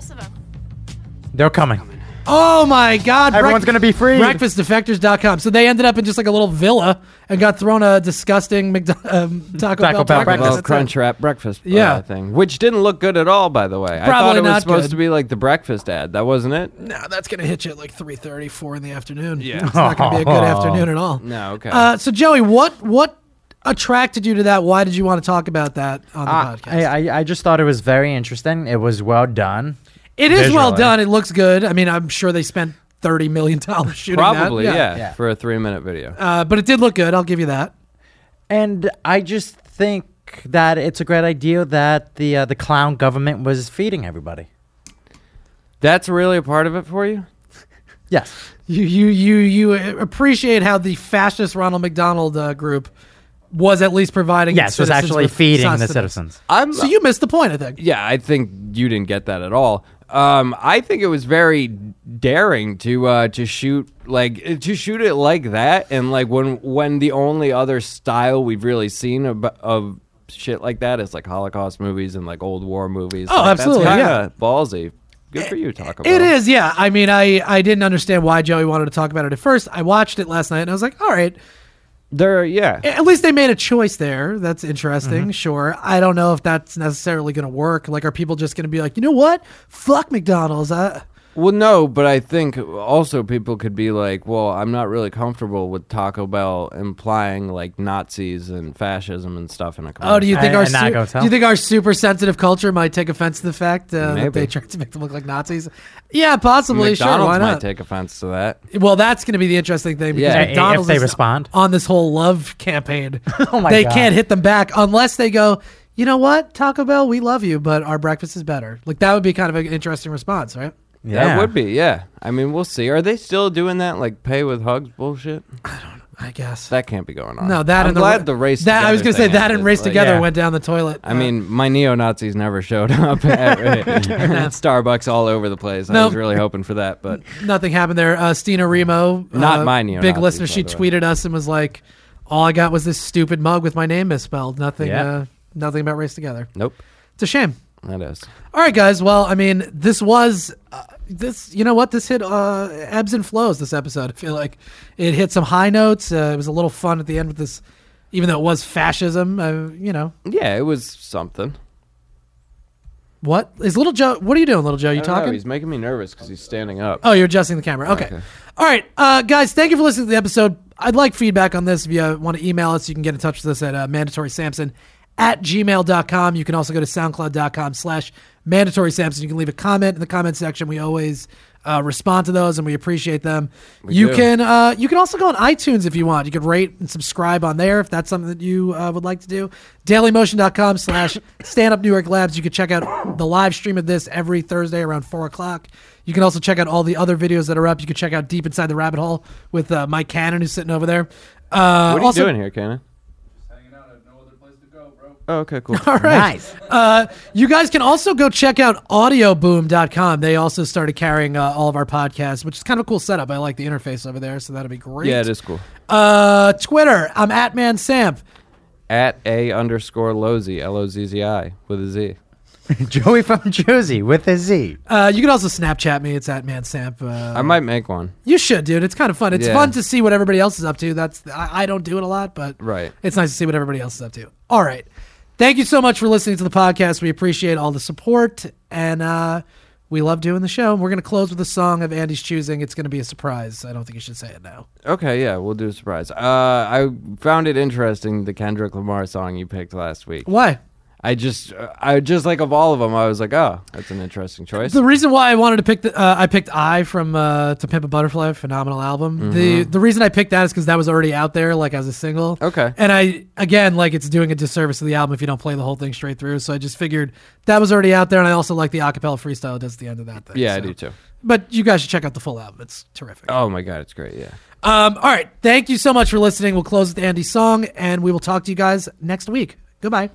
They're coming. Oh, my God. Everyone's Breakf- going to be free. breakfast defectors dot com. So they ended up in just like a little villa and got thrown a disgusting McDo- um, Taco, Taco Bell, Bell breakfast. breakfast. Well, crunch wrap breakfast yeah. uh, thing, which didn't look good at all, by the way. Probably I thought it was supposed good. to be like the breakfast ad. That wasn't it? No, that's going to hit you at like three thirty, four in the afternoon. Yeah. It's not going to be a good afternoon at all. No, okay. Uh, so, Joey, what what... attracted you to that? Why did you want to talk about that on the uh, podcast? I, I, I just thought it was very interesting. It was well done. It is visually. well done. It looks good. I mean, I'm sure they spent thirty million dollars shooting Probably, that. Yeah, yeah, yeah, for a three-minute video. Uh, but it did look good. I'll give you that. And I just think that it's a great idea that the uh, the clown government was feeding everybody. That's really a part of it for you? Yes. You, you, you, you appreciate how the fascist Ronald McDonald uh, group was at least providing... Yes, was actually feeding sustenance. the citizens. I'm, so you missed the point, I think. Yeah, I think you didn't get that at all. Um, I think it was very daring to uh, to shoot like to shoot it like that, and like when when the only other style we've really seen of, of shit like that is like Holocaust movies and like old war movies. Oh, like, absolutely, that's yeah. ballsy. Good for you to talk about it. It is, yeah. I mean, I, I didn't understand why Joey wanted to talk about it at first. I watched it last night, and I was like, all right... They're, yeah. At least they made a choice there. That's interesting. Mm-hmm. Sure. I don't know if that's necessarily going to work. Like, are people just going to be like, you know what? Fuck McDonald's. I, Well, no, but I think also people could be like, well, I'm not really comfortable with Taco Bell implying like Nazis and fascism and stuff in a commercial. Oh, do you think I, our I su- do you think our super sensitive culture might take offense to the fact uh, that they tried to make them look like Nazis? Yeah, possibly. McDonald's sure, why not? Might take offense to that. Well, that's going to be the interesting thing because yeah, McDonald's if they respond on this whole love campaign. oh my they God. Can't hit them back unless they go, you know what, Taco Bell, we love you, but our breakfast is better. Like that would be kind of an interesting response, right? Yeah. That would be, yeah. I mean, we'll see. Are they still doing that, like, pay with hugs bullshit? I don't know. I guess. That can't be going on. No, that I'm and glad the, the race that, together. I was going to say that and race like, together yeah. went down the toilet. I uh, mean, my neo-Nazis never showed up at, at Starbucks all over the place. I nope. was really hoping for that, but. Nothing happened there. Uh, Stina Remo, Not uh, my neo-Nazis, big listener, she tweeted us and was like, all I got was this stupid mug with my name misspelled. Nothing, yeah. uh, nothing about race together. Nope. It's a shame. That is. All right, guys. Well, I mean, this was uh, this. You know what? This hit uh, ebbs and flows. This episode, I feel like it hit some high notes. Uh, it was a little fun at the end with this, even though it was fascism. Uh, you know. Yeah, it was something. What is Little Joe? What are you doing, Little Joe? You I don't talking? Know. He's making me nervous because he's standing up. Oh, you're adjusting the camera. Okay. okay. All right, uh, guys. Thank you for listening to the episode. I'd like feedback on this. If you uh, want to email us, you can get in touch with us at uh, mandatory samson at gmail dot com. You can also go to soundcloud dot com slash mandatory samson. You can leave a comment in the comment section. We always uh, respond to those and we appreciate them. We you do. can uh, you can also go on iTunes if you want. You can rate and subscribe on there if that's something that you uh, would like to do. dailymotion dot com slash stand up new york labs. You can check out the live stream of this every Thursday around four o'clock. You can also check out all the other videos that are up. You can check out Deep Inside the Rabbit Hole with uh, Mike Cannon, who's sitting over there. Uh, what are you also- doing here, Cannon? Oh, okay, cool. All right. Nice. Uh, you guys can also go check out audio boom dot com. They also started carrying uh, all of our podcasts, which is kind of a cool setup. I like the interface over there, so that'll be great. Yeah, it is cool. Uh, Twitter, I'm at mansamp. At a underscore lozzi, L O Z Z I, with a Z. Joey from Jersey with a Z. Uh, you can also Snapchat me. It's at mansamp. Uh, I might make one. You should, dude. It's kind of fun. It's yeah. fun to see what everybody else is up to. That's I, I don't do it a lot, but right. it's nice to see what everybody else is up to. All right. Thank you so much for listening to the podcast. We appreciate all the support, and uh, we love doing the show. And we're going to close with a song of Andy's choosing. It's going to be a surprise. I don't think you should say it now. Okay, yeah, we'll do a surprise. Uh, I found it interesting, the Kendrick Lamar song you picked last week. Why? I just, I just like of all of them, I was like, oh, that's an interesting choice. The reason why I wanted to pick, the, uh, I picked I from uh, To Pimp a Butterfly, phenomenal album. Mm-hmm. The the reason I picked that is because that was already out there, like as a single. Okay. And I, again, like it's doing a disservice to the album if you don't play the whole thing straight through. So I just figured that was already out there, and I also like the acapella freestyle it does at the end of that thing. Yeah, so. I do too. But you guys should check out the full album. It's terrific. Oh my God, it's great. Yeah. Um. All right. Thank you so much for listening. We'll close with Andy's song, and we will talk to you guys next week. Goodbye.